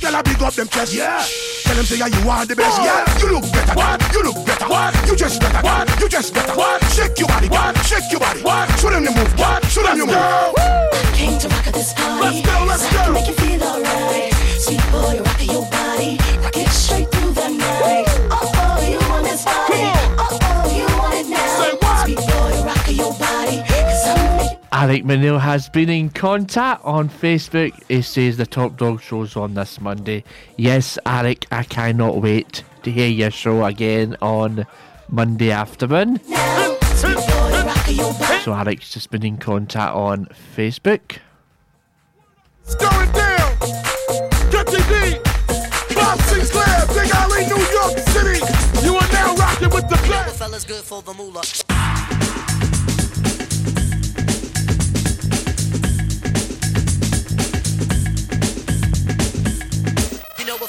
Y'all a big up them chest, yeah. Tell them say yeah, you are the best, what? Yeah. You look better, what? You look better, what? You just better, what? You just better, what? Shake your body, what? Shake your body, what? Show them the move, what? Show them the move. I came to rock at this party. Let's go, let's go. I can make you feel alright. Sweet boy, rock your body, rock it straight through the night. Oh, oh, you want this body? Oh, oh, you want it now? Say what? Sweet boy, rock your body. Alec McNeil has been in contact on Facebook. He says the Top Dog show's on this Monday. Yes, Alec, I cannot wait to hear your show again on Monday afternoon. So Alec's just been in contact on Facebook. It's going down. Q T D, Bob Sinclair, Big Alley, New York City. You are now rocking with the club. The fella's good for the moolah.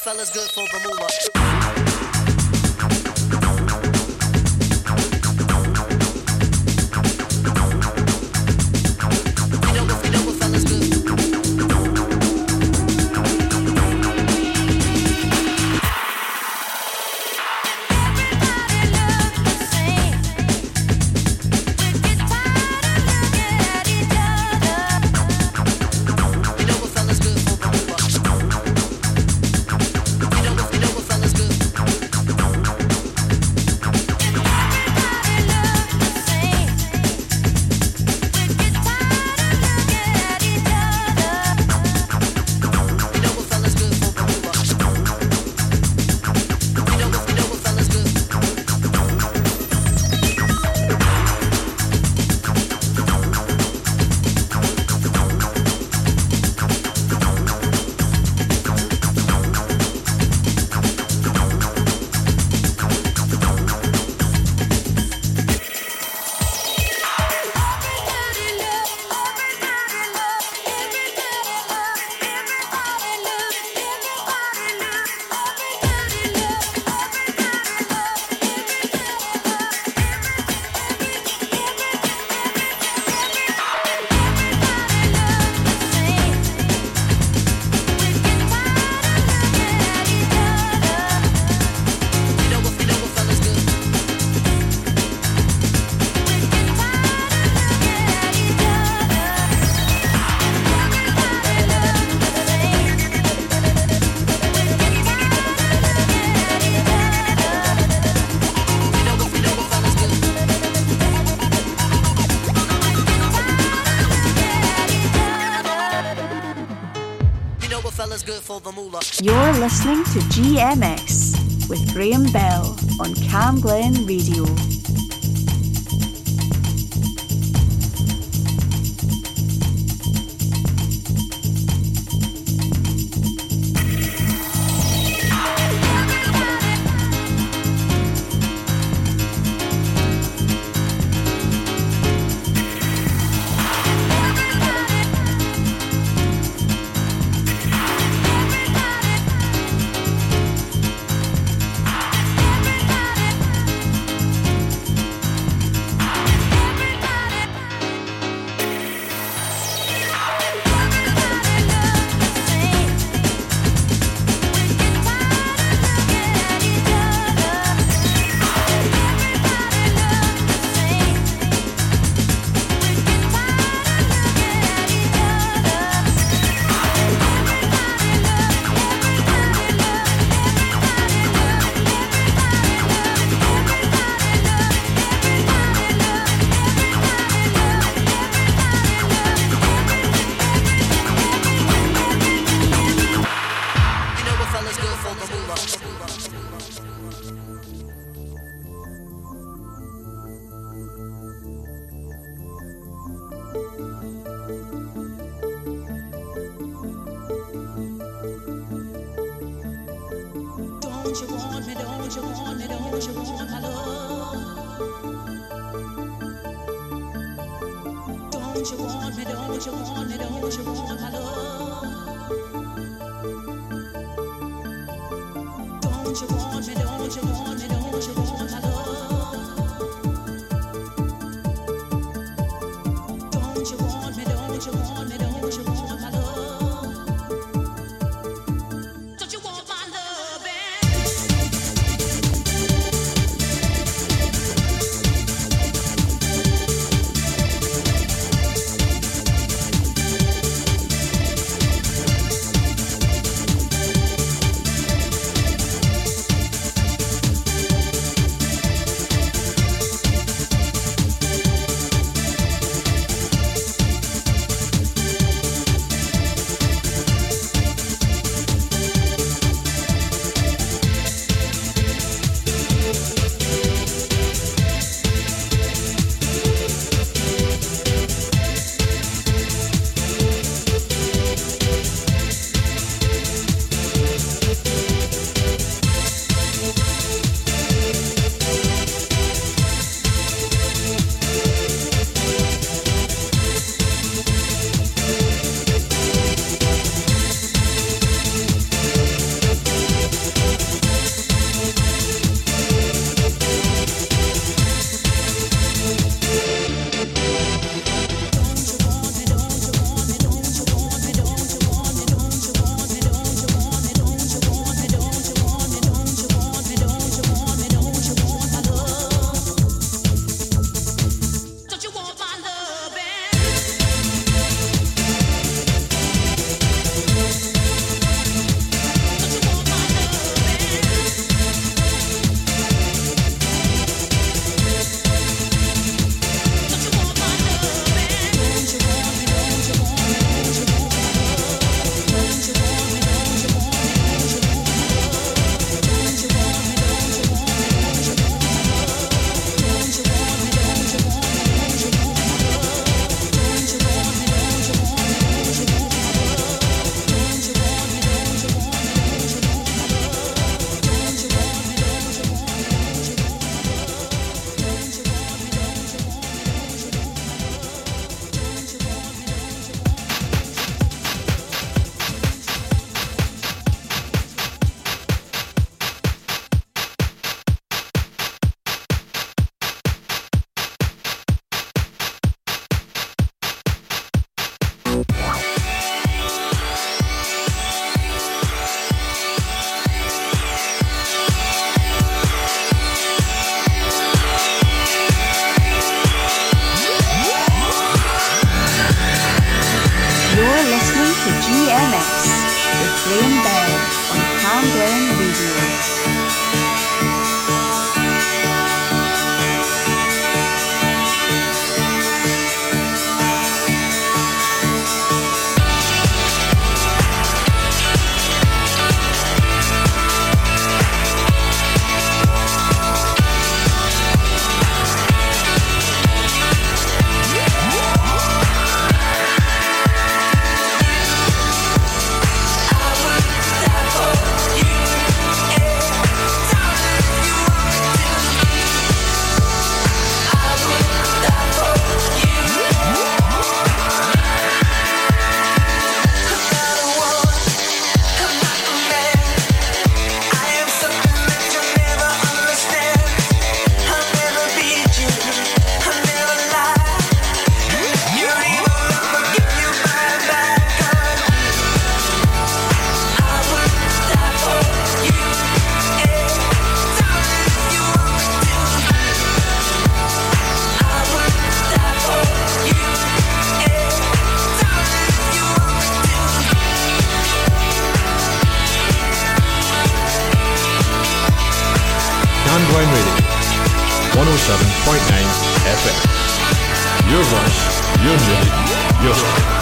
Fella's good for the moolah. You know what, you know what fella's good. You know what fella's good for the moolah. good for the moolah. You're listening to G M X with Graham Bell on Cam Glen Radio. one oh seven point nine F M. Your voice, your music, your life.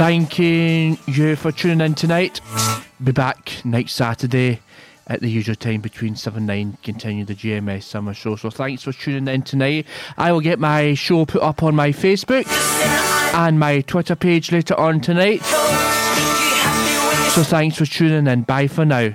Thanking you for tuning in tonight. Be back next Saturday at the usual time between seven and nine. Continue the G M S Summer Show. So thanks for tuning in tonight. I will get my show put up on my Facebook and my Twitter page later on tonight. So thanks for tuning in. Bye for now.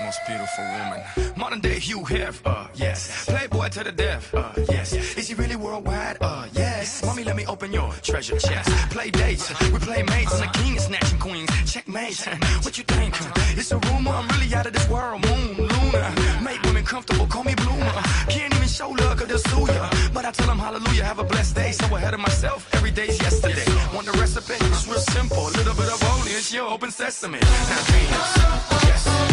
most beautiful woman. Modern day Hugh Hef, uh, yes. Playboy to the death, uh, yes. Is he really worldwide, uh, yes. Mommy, let me open your treasure chest. Play dates, we play mates, and the king is snatching queens. Checkmate, what you think? It's a rumor, I'm really out of this world. Moon, Luna, make women comfortable, call me Bloomer. Can't even show love, cause they'll sue ya. But I tell them hallelujah, have a blessed day. So ahead of myself, every day's yesterday. Want the recipe? It's real simple. A little bit of holy, it's your open sesame. Now, Venus, yes, love. Venus, yes, love.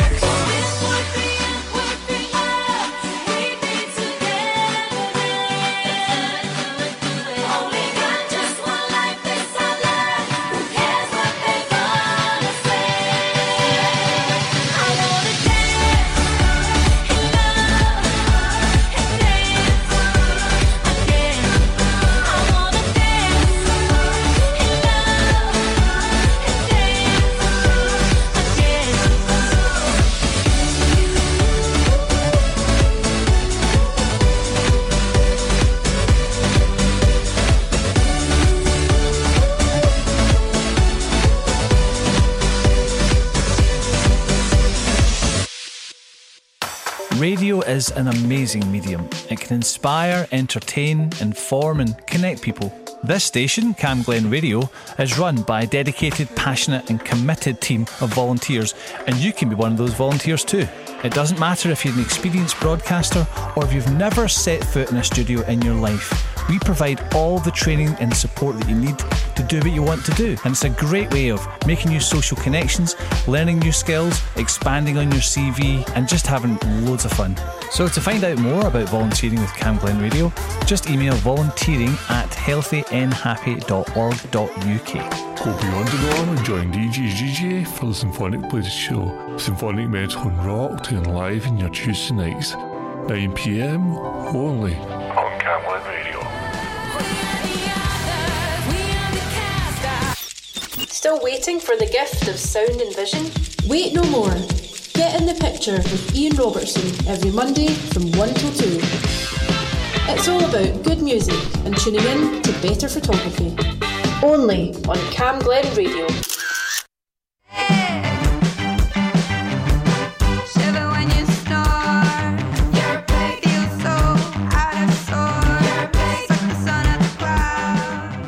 This would be it, would be love. We'd be together. Only got just one life, this our love. Who cares what they gonna say? I wanna dance in love and dance again. I wanna dance in love and dance again. Radio is an amazing medium. It can inspire, entertain, inform and connect people. This station, Cam Glen Radio, is run by a dedicated, passionate and committed team of volunteers, and you can be one of those volunteers too. It doesn't matter if you're an experienced broadcaster or if you've never set foot in a studio in your life. We provide all the training and support that you need to do what you want to do. And it's a great way of making new social connections, learning new skills, expanding on your C V, and just having loads of fun. So to find out more about volunteering with Cam Glen Radio, just email volunteering at healthy n happy dot org dot u k. Go beyond the norm and join D J G G A for the Symphonic Blues Show. Symphonic Metal and Rock to live in your Tuesday nights, nine p m only on Cam Glen Radio. Still waiting for the gift of sound and vision? Wait no more. Get in the picture with Ian Robertson every Monday from one till two. It's all about good music and tuning in to better photography. Only on Cam Glen Radio.